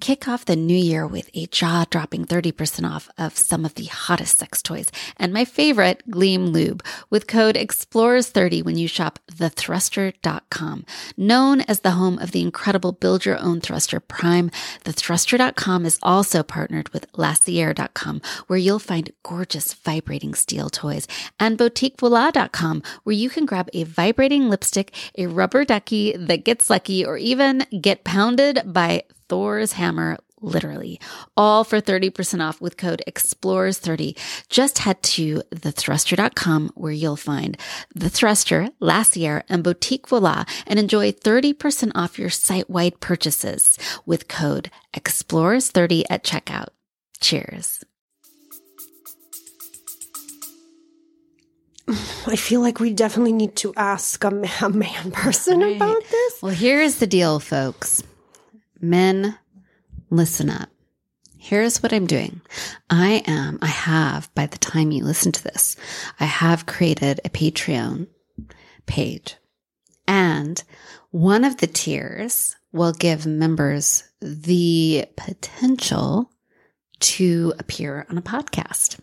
Kick off the new year with a jaw-dropping thirty percent off of some of the hottest sex toys and my favorite, Gleam Lube, with code explorers thirty when you shop the thruster dot com. Known as the home of the incredible Build Your Own Thruster Prime, the thruster dot com is also partnered with lassier dot com, where you'll find gorgeous vibrating steel toys, and boutique voila dot com, where you can grab a vibrating lipstick, a rubber ducky that gets lucky, or even get pounded by Thor's hammer, literally. All for thirty percent off with code explorers thirty. Just head to the thruster dot com where you'll find The Thruster, Lassier, and Boutique Voila and enjoy thirty percent off your site-wide purchases with code explorers thirty at checkout. Cheers. I feel like we definitely need to ask a man, a man person right. about this. Well, here's the deal, folks. Men, listen up. Here's what I'm doing. I am, I have, by the time you listen to this, I have created a Patreon page. And one of the tiers will give members the potential to appear on a podcast.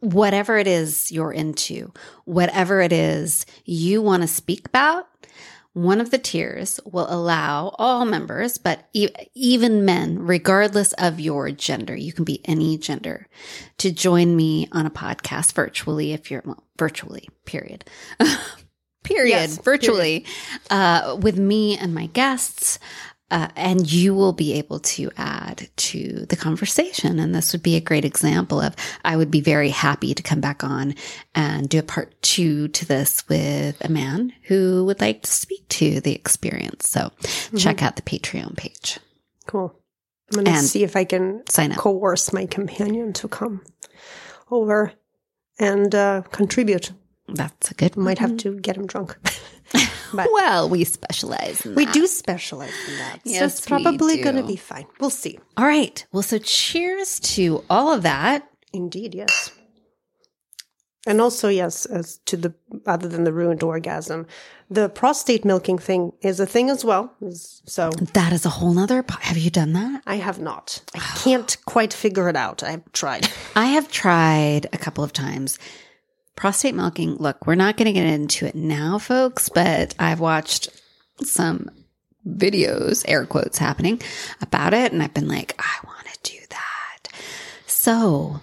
Whatever it is you're into, whatever it is you want to speak about, one of the tiers will allow all members, but e- even men, regardless of your gender, you can be any gender, to join me on a podcast virtually if you're well, virtually, period. period, yes, virtually, period. Uh, with me and my guests. Uh, and you will be able to add to the conversation. And this would be a great example of, I would be very happy to come back on and do a part two to this with a man who would like to speak to the experience. So mm-hmm. check out the Patreon page. Cool. I'm going to see if I can sign up. Coerce my companion to come over and uh, contribute. That's a good one. Might have to get him drunk. But well, we specialize in that. We do specialize in that. Yes, so it's probably going to be fine. We'll see. All right. Well, so cheers to all of that. Indeed, yes. And also, yes, as to the, other than the ruined orgasm, the prostate milking thing is a thing as well. So that is a whole nother. Have you done that? I have not. I can't quite figure it out. I've tried. I have tried a couple of times. Prostate milking. Look, we're not going to get into it now, folks, but I've watched some videos, air quotes happening about it. And I've been like, I want to do that. So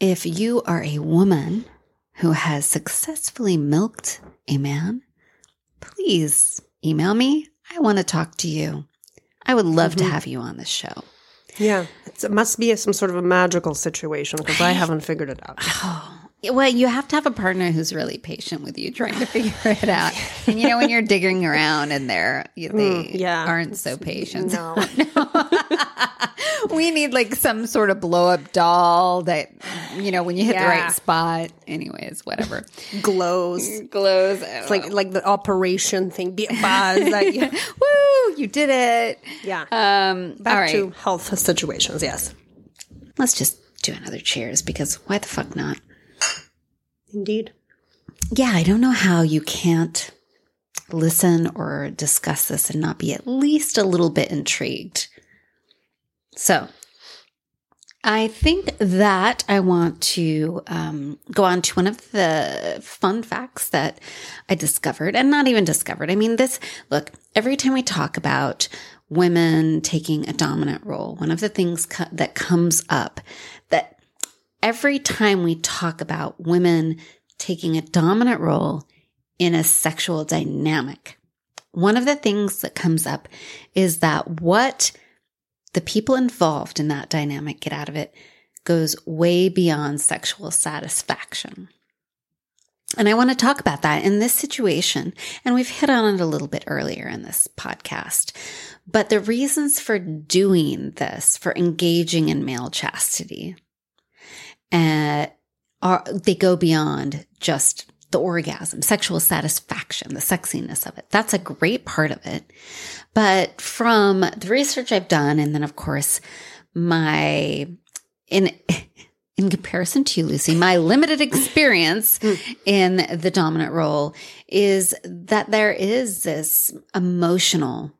if you are a woman who has successfully milked a man, please email me. I want to talk to you. I would love mm-hmm. to have you on this show. Yeah. It's, it must be a, some sort of a magical situation because I haven't figured it out. Oh, well, you have to have a partner who's really patient with you trying to figure it out. And you know, when you're digging around and they're, they mm, yeah. aren't so patient. No. no. We need like some sort of blow up doll that, you know, when you hit yeah. the right spot. Anyways, whatever. Glows. Glows. It's like, like the operation thing. Be buzz. Like, yeah. Woo, you did it. Yeah. Um, Back all right. to health situations, yes. Let's just do another cheers because why the fuck not? Indeed. Yeah, I don't know how you can't listen or discuss this and not be at least a little bit intrigued. So I think that I want to um, go on to one of the fun facts that I discovered, and not even discovered. I mean, this, look, every time we talk about women taking a dominant role, one of the things co- that comes up that every time we talk about women taking a dominant role in a sexual dynamic, one of the things that comes up is that what the people involved in that dynamic get out of it goes way beyond sexual satisfaction. And I want to talk about that in this situation. And we've hit on it a little bit earlier in this podcast. But the reasons for doing this, for engaging in male chastity, uh, are they go beyond just the orgasm, sexual satisfaction, the sexiness of it. That's a great part of it. But from the research I've done, and then of course my, in, in comparison to you, Lucy, my limited experience in the dominant role is that there is this emotional,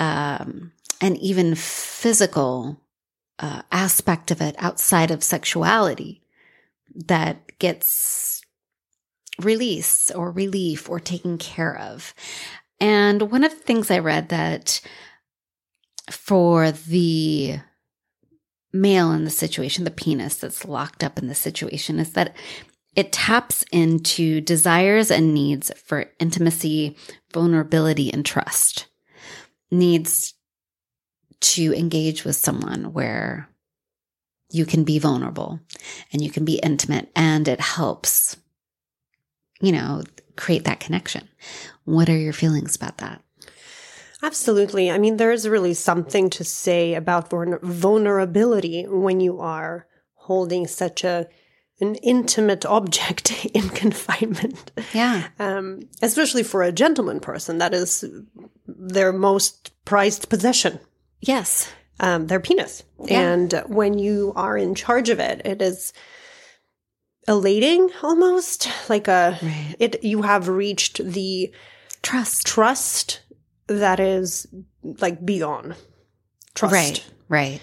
um, and even physical, uh, aspect of it outside of sexuality that gets release or relief or taken care of. And one of the things I read that for the male in the situation, the penis that's locked up in the situation, is that it taps into desires and needs for intimacy, vulnerability, and trust. Needs to engage with someone where you can be vulnerable and you can be intimate, and it helps, you know, create that connection. What are your feelings about that? Absolutely. I mean, there is really something to say about vulnerability when you are holding such a an intimate object in confinement. Yeah. Um, especially for a gentleman person, that is their most prized possession. Yes. Um, their penis. Yeah. And when you are in charge of it, it is elating, almost like a right. it you have reached the trust trust that is like beyond trust. Right, right.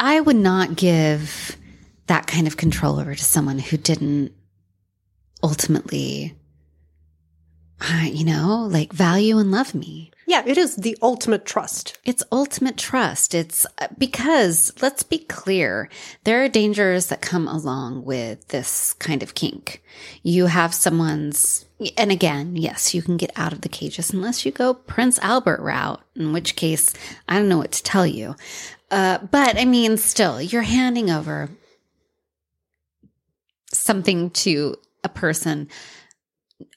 I would not give that kind of control over to someone who didn't ultimately, uh, you know, like value and love me. Yeah, it is the ultimate trust. It's ultimate trust. It's because, let's be clear, there are dangers that come along with this kind of kink. You have someone's, and again, yes, you can get out of the cages unless you go Prince Albert route, in which case, I don't know what to tell you. Uh, but I mean, still, you're handing over something to a person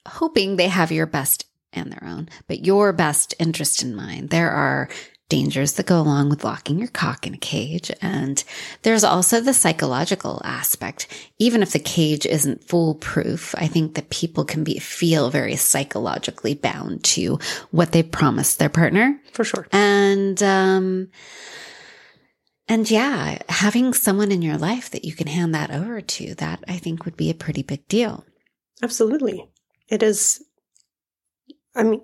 hoping they have your best interest and their own, but your best interest in mind. There are dangers that go along with locking your cock in a cage. And there's also the psychological aspect. Even if the cage isn't foolproof, I think that people can be feel very psychologically bound to what they promised their partner. For sure. And um, And yeah, having someone in your life that you can hand that over to, that I think would be a pretty big deal. Absolutely. It is, I mean,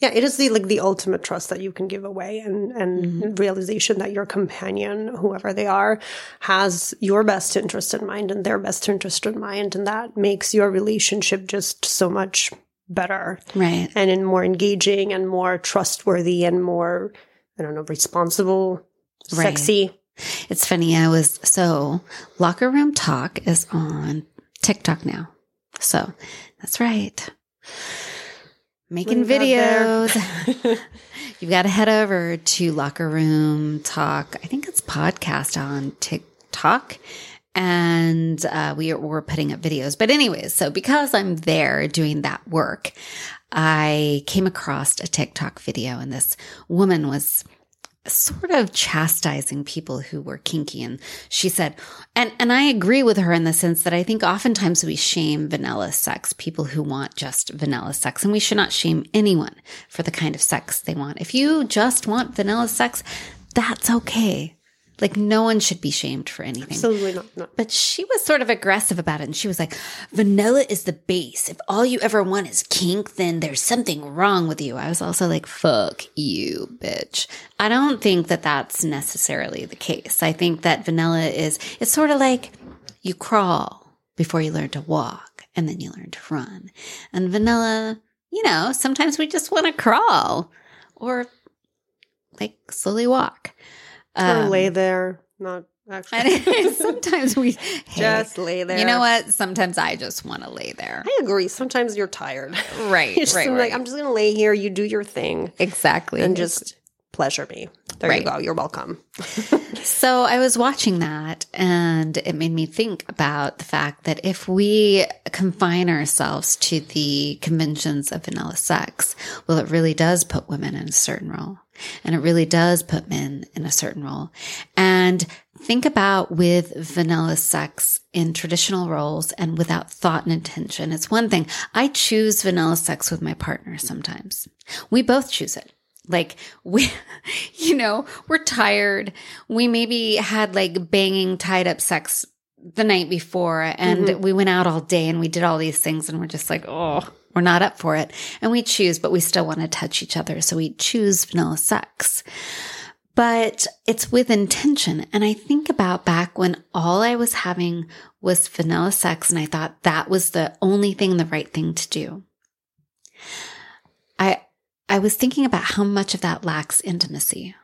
yeah, it is the, like the ultimate trust that you can give away and, and mm-hmm. realization that your companion, whoever they are, has your best interest in mind and their best interest in mind. And that makes your relationship just so much better. Right. And in more engaging and more trustworthy and more, I don't know, responsible. Right. Sexy. It's funny. I was, so Locker Room Talk is on TikTok now. So that's right. Making videos. You've got to head over to Locker Room Talk. I think it's podcast on TikTok. And uh, we are, we're putting up videos. But anyways, so because I'm there doing that work, I came across a TikTok video and this woman was sort of chastising people who were kinky. And she said, and, and I agree with her in the sense that I think oftentimes we shame vanilla sex, people who want just vanilla sex, and we should not shame anyone for the kind of sex they want. If you just want vanilla sex, that's okay. Like, no one should be shamed for anything. Absolutely not. No. But she was sort of aggressive about it. And she was like, vanilla is the base. If all you ever want is kink, then there's something wrong with you. I was also like, fuck you, bitch. I don't think that that's necessarily the case. I think that vanilla is, it's sort of like you crawl before you learn to walk and then you learn to run. And vanilla, you know, sometimes we just want to crawl or like slowly walk. Um, or lay there, not actually. Sometimes we just hey, lay there. You know what? Sometimes I just want to lay there. I agree. Sometimes you're tired. Right, you're just right, right. Like, I'm just going to lay here. You do your thing. Exactly. And just pleasure me. There right. you go. You're welcome. So I was watching that and it made me think about the fact that if we confine ourselves to the conventions of vanilla sex, well, it really does put women in a certain role. And it really does put men in a certain role. And think about with vanilla sex in traditional roles and without thought and intention. It's one thing. I choose vanilla sex with my partner sometimes. We both choose it. Like, we, you know, we're tired. We maybe had like banging tied up sex the night before and mm-hmm. we went out all day and we did all these things and we're just like, oh. We're not up for it. And we choose, but we still want to touch each other. So we choose vanilla sex. But it's with intention. And I think about back when all I was having was vanilla sex, and I thought that was the only thing, the right thing to do. I I was thinking about how much of that lacks intimacy.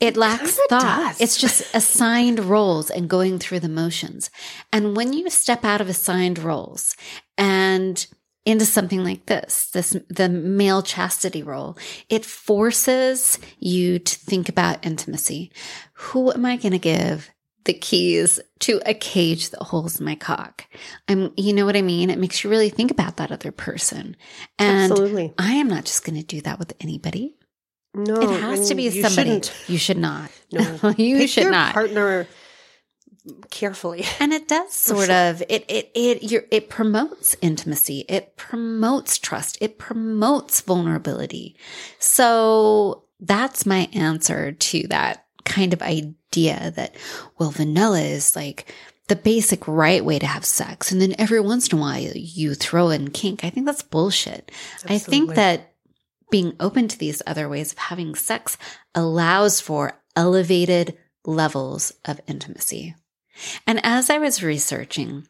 It lacks it thought. Does. It's just assigned roles and going through the motions. And when you step out of assigned roles and into something like this, this, the male chastity role, it forces you to think about intimacy. Who am I going to give the keys to a cage that holds my cock? I'm, you know what I mean? It makes you really think about that other person. And absolutely. I am not just going to do that with anybody. No, it has to be you somebody. Shouldn't. You should not. No, you pick should your not partner carefully. And it does sort sure. of it. It it you're, it promotes intimacy. It promotes trust. It promotes vulnerability. So that's my answer to that kind of idea that, well, vanilla is like the basic right way to have sex, and then every once in a while you throw in kink. I think that's bullshit. Absolutely. I think that being open to these other ways of having sex allows for elevated levels of intimacy. And as I was researching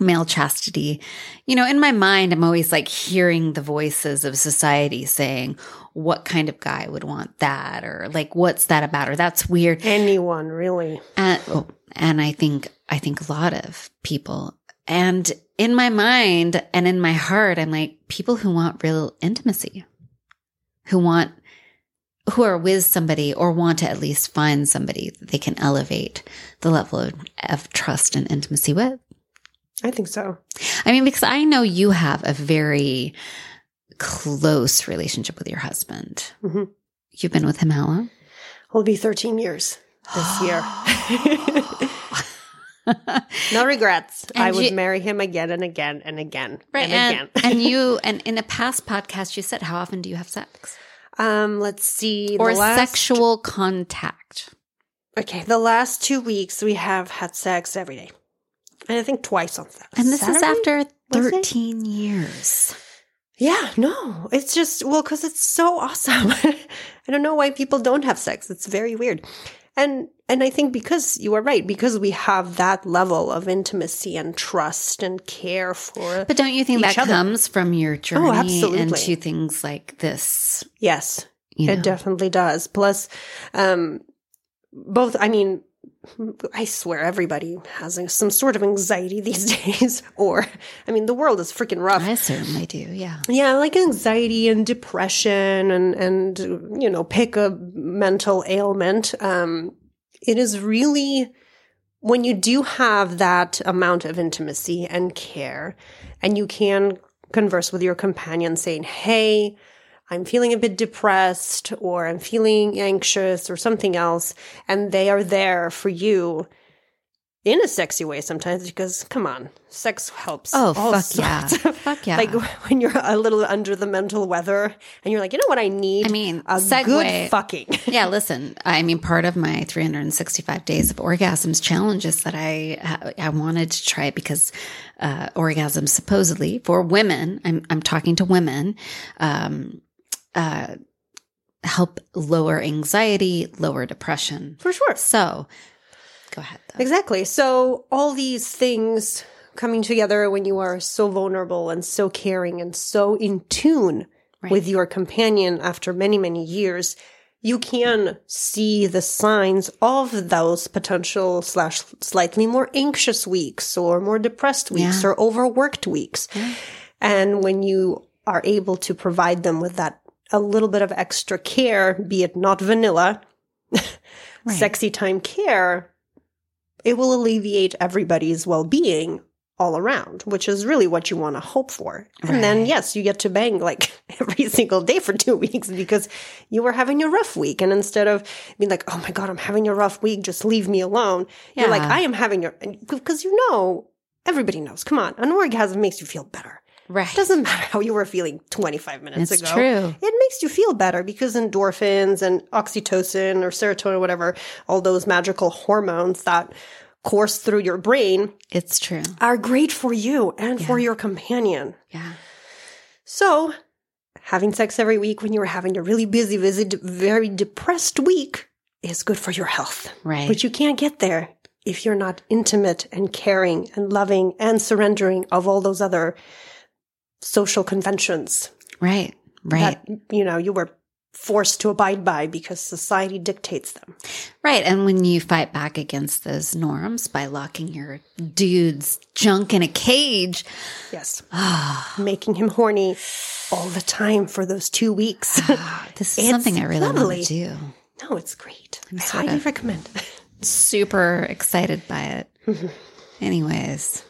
male chastity, you know, in my mind, I'm always like hearing the voices of society saying, what kind of guy would want that? Or like, what's that about? Or that's weird. Anyone, really. And, oh, and I think, I think a lot of people. And in my mind and in my heart, I'm like, people who want real intimacy. Who want, who are with somebody or want to at least find somebody that they can elevate the level of, of trust and intimacy with. I think so. I mean, because I know you have a very close relationship with your husband. Mm-hmm. You've been with him how long? It'll be thirteen years this year. No regrets. And I would you, marry him again and again and again. Right. And, and again. And you, and in a past podcast, you said, how often do you have sex? Um, let's see. Or last... sexual contact. Okay. The last two weeks we have had sex every day. And I think twice on that. And this Saturday? is after thirteen Wednesday? years. Yeah, no. It's just, well, because it's so awesome. I don't know why people don't have sex. It's very weird. And and I think because you are right, because we have that level of intimacy and trust and care for But don't you think that other. comes from your journey oh, absolutely. into things like this? Yes, you it know? definitely does. Plus, um, both, I mean, I swear everybody has some sort of anxiety these days, or, I mean, the world is freaking rough. I certainly do, yeah. Yeah, like anxiety and depression and, and you know, pick a mental ailment. Um, it is really, when you do have that amount of intimacy and care, and you can converse with your companion saying, hey, I'm feeling a bit depressed, or I'm feeling anxious, or something else, and they are there for you in a sexy way sometimes, because, come on, sex helps. Oh, fuck sorts. yeah. fuck yeah. Like, when you're a little under the mental weather, and you're like, you know what I need? I mean, a segue. good fucking. Yeah, listen, I mean, part of my three hundred sixty-five days of orgasms challenge is that I, I wanted to try it because uh, orgasms supposedly, for women, I'm, I'm talking to women, um, Uh, help lower anxiety, lower depression. For sure. So go ahead, though. Exactly. So all these things coming together when you are so vulnerable and so caring and so in tune right. with your companion after many, many years, you can see the signs of those potential slash slightly more anxious weeks or more depressed weeks yeah. or overworked weeks. Yeah. And when you are able to provide them with that a little bit of extra care, be it not vanilla, right. sexy time care, it will alleviate everybody's well-being all around, which is really what you want to hope for. And right. then, yes, you get to bang like every single day for two weeks because you were having a rough week. And instead of being like, oh my God, I'm having a rough week, just leave me alone. Yeah. You're like, I am having your, because you know, everybody knows, come on, an orgasm makes you feel better. Right. It doesn't matter how you were feeling twenty-five minutes it's ago. It's true. It makes you feel better because endorphins and oxytocin or serotonin or whatever, all those magical hormones that course through your brain. It's true. Are great for you and yeah. for your companion. Yeah. So having sex every week when you're having a really busy, busy, very depressed week is good for your health. Right. But you can't get there if you're not intimate and caring and loving and surrendering of all those other social conventions. Right, right. That, you know, you were forced to abide by because society dictates them. Right. And when you fight back against those norms by locking your dude's junk in a cage. Yes. Oh. Making him horny all the time for those two weeks. This is it's something I really lovely. want to do. No, it's great. I highly recommend it. Super excited by it. Mm-hmm. Anyways.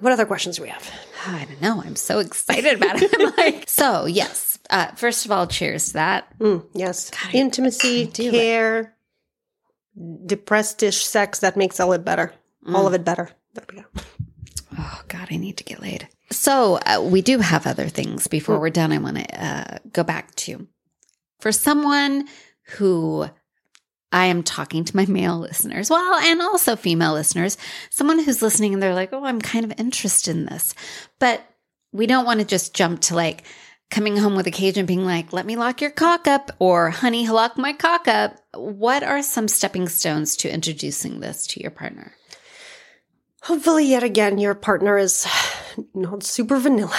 What other questions do we have? Oh, I don't know. I'm so excited about it. I'm like, so, yes. Uh, first of all, cheers to that. Mm, yes. God, Intimacy, care, it. depressed-ish sex. That makes all it better. Mm. All of it better. There we go. Oh, God, I need to get laid. So uh, we do have other things. Before mm. we're done, I want to uh, go back to, for someone who – I am talking to my male listeners, well, and also female listeners, someone who's listening and they're like, oh, I'm kind of interested in this. But we don't want to just jump to like coming home with a cage and being like, let me lock your cock up, or honey, lock my cock up. What are some stepping stones to introducing this to your partner? Hopefully, yet again, your partner is not super vanilla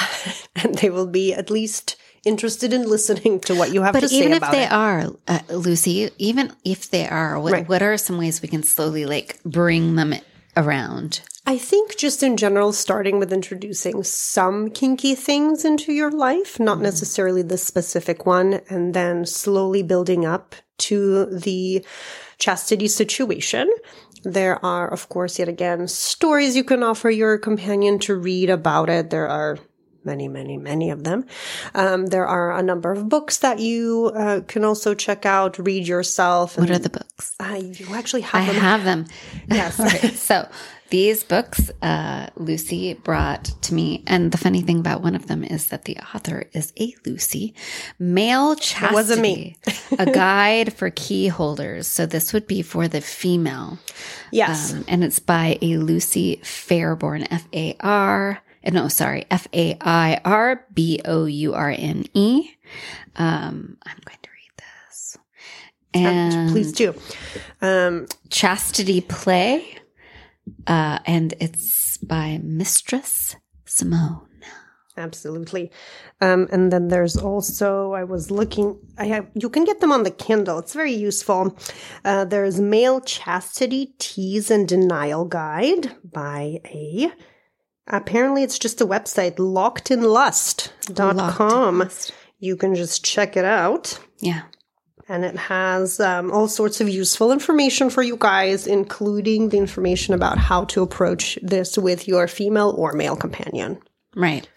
and they will be at least interested in listening to what you have but to say about it. But even if they are, uh, Lucy, even if they are, what, right. what are some ways we can slowly like bring them around? I think just in general, starting with introducing some kinky things into your life, not mm. necessarily this specific one, and then slowly building up to the chastity situation. There are, of course, yet again, stories you can offer your companion to read about it. There are many, many, many of them. Um, there are a number of books that you uh, can also check out, read yourself. And what are the books? books. Uh, you actually have I them. I have them. Yes. Okay. So these books uh, Lucy brought to me. And the funny thing about one of them is that the author is a Lucy. Male Chastity. It wasn't me. A Guide for Key Holders. So this would be for the female. Yes. Um, and it's by a Lucy Fairbourne, F A R No, sorry, F A I R B O U R N E. Um, I'm going to read this. And please do. Um, Chastity Play. Uh, and it's by Mistress Simone. Absolutely. Um, and then there's also, I was looking, I have, you can get them on the Kindle. It's very useful. Uh, there's Male Chastity, Tease and Denial Guide by a... Apparently, it's just a website, locked in lust dot com. Locked. You can just check it out. Yeah. And it has um, all sorts of useful information for you guys, including the information about how to approach this with your female or male companion. Right.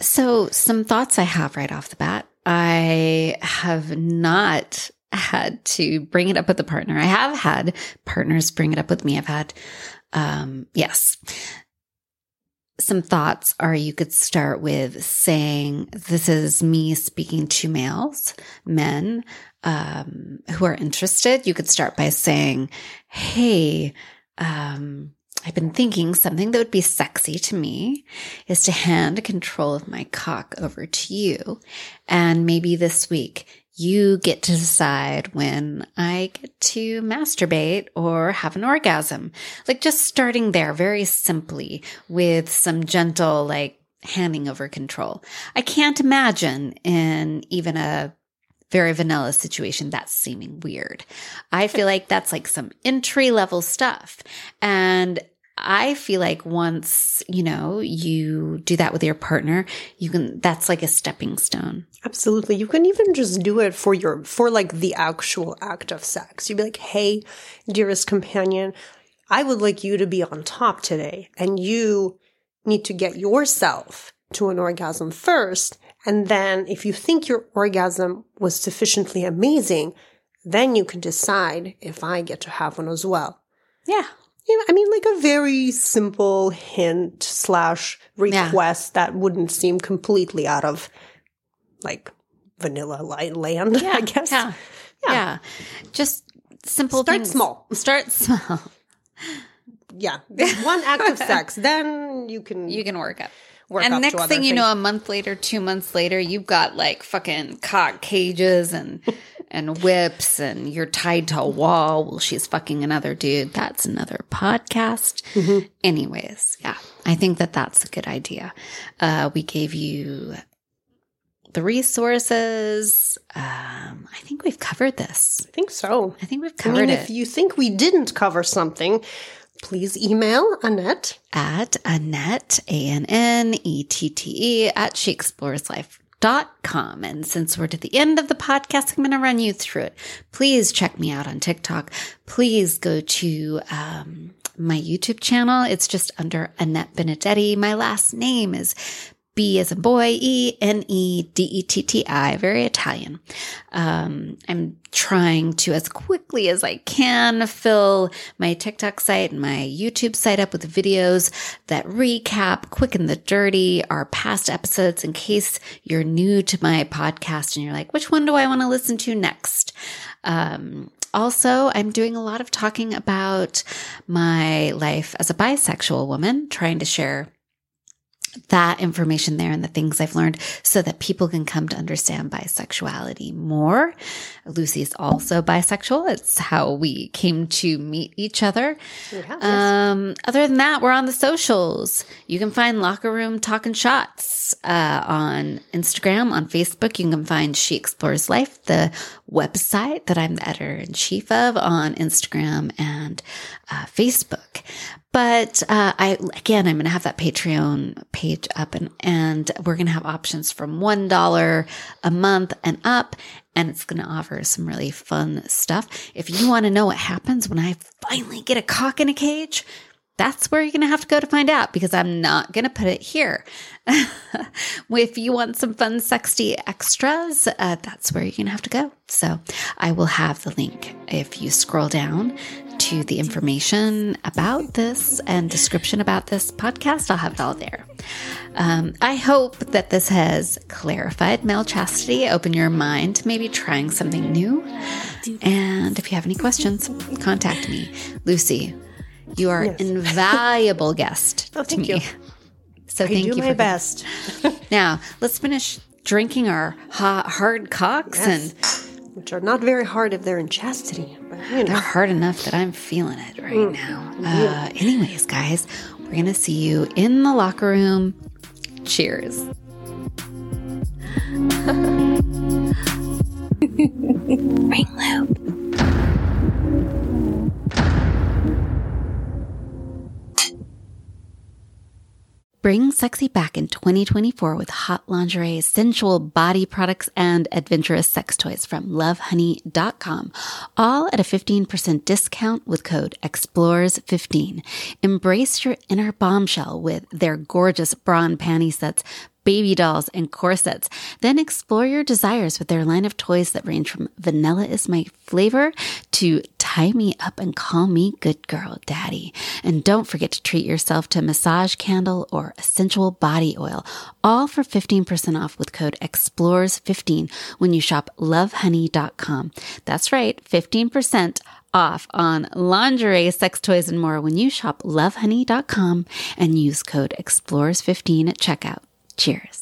So, some thoughts I have right off the bat. I have not had to bring it up with a partner. I have had partners bring it up with me. I've had, um, yes. Some thoughts are you could start with saying, this is me speaking to males, men, um, who are interested. You could start by saying, hey, um, I've been thinking something that would be sexy to me is to hand control of my cock over to you. And maybe this week you get to decide when I get to masturbate or have an orgasm. Like just starting there very simply with some gentle, like handing over control. I can't imagine in even a very vanilla situation that's seeming weird. I feel like that's like some entry level stuff. And I feel like once, you know, you do that with your partner, you can, that's like a stepping stone. Absolutely. You can even just do it for your, for like the actual act of sex. You'd be like, hey, dearest companion, I would like you to be on top today. And you need to get yourself to an orgasm first. And then if you think your orgasm was sufficiently amazing, then you can decide if I get to have one as well. Yeah. I mean, like a very simple hint slash request yeah. that wouldn't seem completely out of like vanilla land, yeah, I guess. Yeah. yeah. yeah. Just simple Start things. small. Start small. Yeah. One act of sex. Then you can. You can work up. Work and up next to other thing things. You know, a month later, two months later, you've got like fucking cock cages and. And whips, and you're tied to a wall. Well, she's fucking another dude. That's another podcast. Mm-hmm. Anyways, yeah, I think that that's a good idea. Uh, we gave you the resources. Um, I think we've covered this. I think so. I think we've covered I mean, it. If you think we didn't cover something, please email Annette. At Annette, A N N E T T E, at She Explores Life. Dot com. And since we're to the end of the podcast, I'm going to run you through it. Please check me out on TikTok. Please go to um, my YouTube channel. It's just under Annette Benedetti. My last name is B as in boy, E N E D E T T I. Very Italian. Um, I'm trying to, as quickly as I can, fill my TikTok site and my YouTube site up with videos that recap, quick and the dirty, our past episodes in case you're new to my podcast and you're like, which one do I want to listen to next? Um, Also, I'm doing a lot of talking about my life as a bisexual woman, trying to share that information there and the things I've learned so that people can come to understand bisexuality more. Lucy is also bisexual. It's how we came to meet each other. Yeah, um, other than that, we're on the socials. You can find Locker Room Talk and Shots uh, on Instagram, on Facebook. You can find She Explores Life, the website that I'm the editor-in-chief of, on Instagram and uh, Facebook. But, uh, I, again, I'm going to have that Patreon page up and, and we're going to have options from one dollar a month and up. And it's going to offer some really fun stuff. If you want to know what happens when I finally get a cock in a cage, That's where you're going to have to go to find out, because I'm not going to put it here. If you want some fun, sexy extras, uh, that's where you're going to have to go. So I will have the link if you scroll down to the information about this and description about this podcast. I'll have it all there. Um, I hope that this has clarified male chastity, open your mind to maybe trying something new. And if you have any questions, contact me, Lucy. You are an yes. invaluable guest oh, to me. You. So I thank do you my for best. Now, let's finish drinking our ha- hard cocks. Yes. And which are not very hard if they're in chastity. But, you know. They're hard enough that I'm feeling it right mm. now. Uh, yeah. Anyways, guys, we're going to see you in the locker room. Cheers. Ring loop. Bring sexy back in twenty twenty-four with hot lingerie, sensual body products, and adventurous sex toys from love honey dot com, all at a fifteen percent discount with code explores fifteen. Embrace your inner bombshell with their gorgeous bra and panty sets, baby dolls, and corsets. Then explore your desires with their line of toys that range from vanilla is my flavor to tie me up and call me good girl daddy. And don't forget to treat yourself to a massage candle or essential body oil, all for fifteen percent off with code explores fifteen when you shop love honey dot com. That's right, fifteen percent off on lingerie, sex toys, and more when you shop love honey dot com and use code explores fifteen at checkout. Cheers.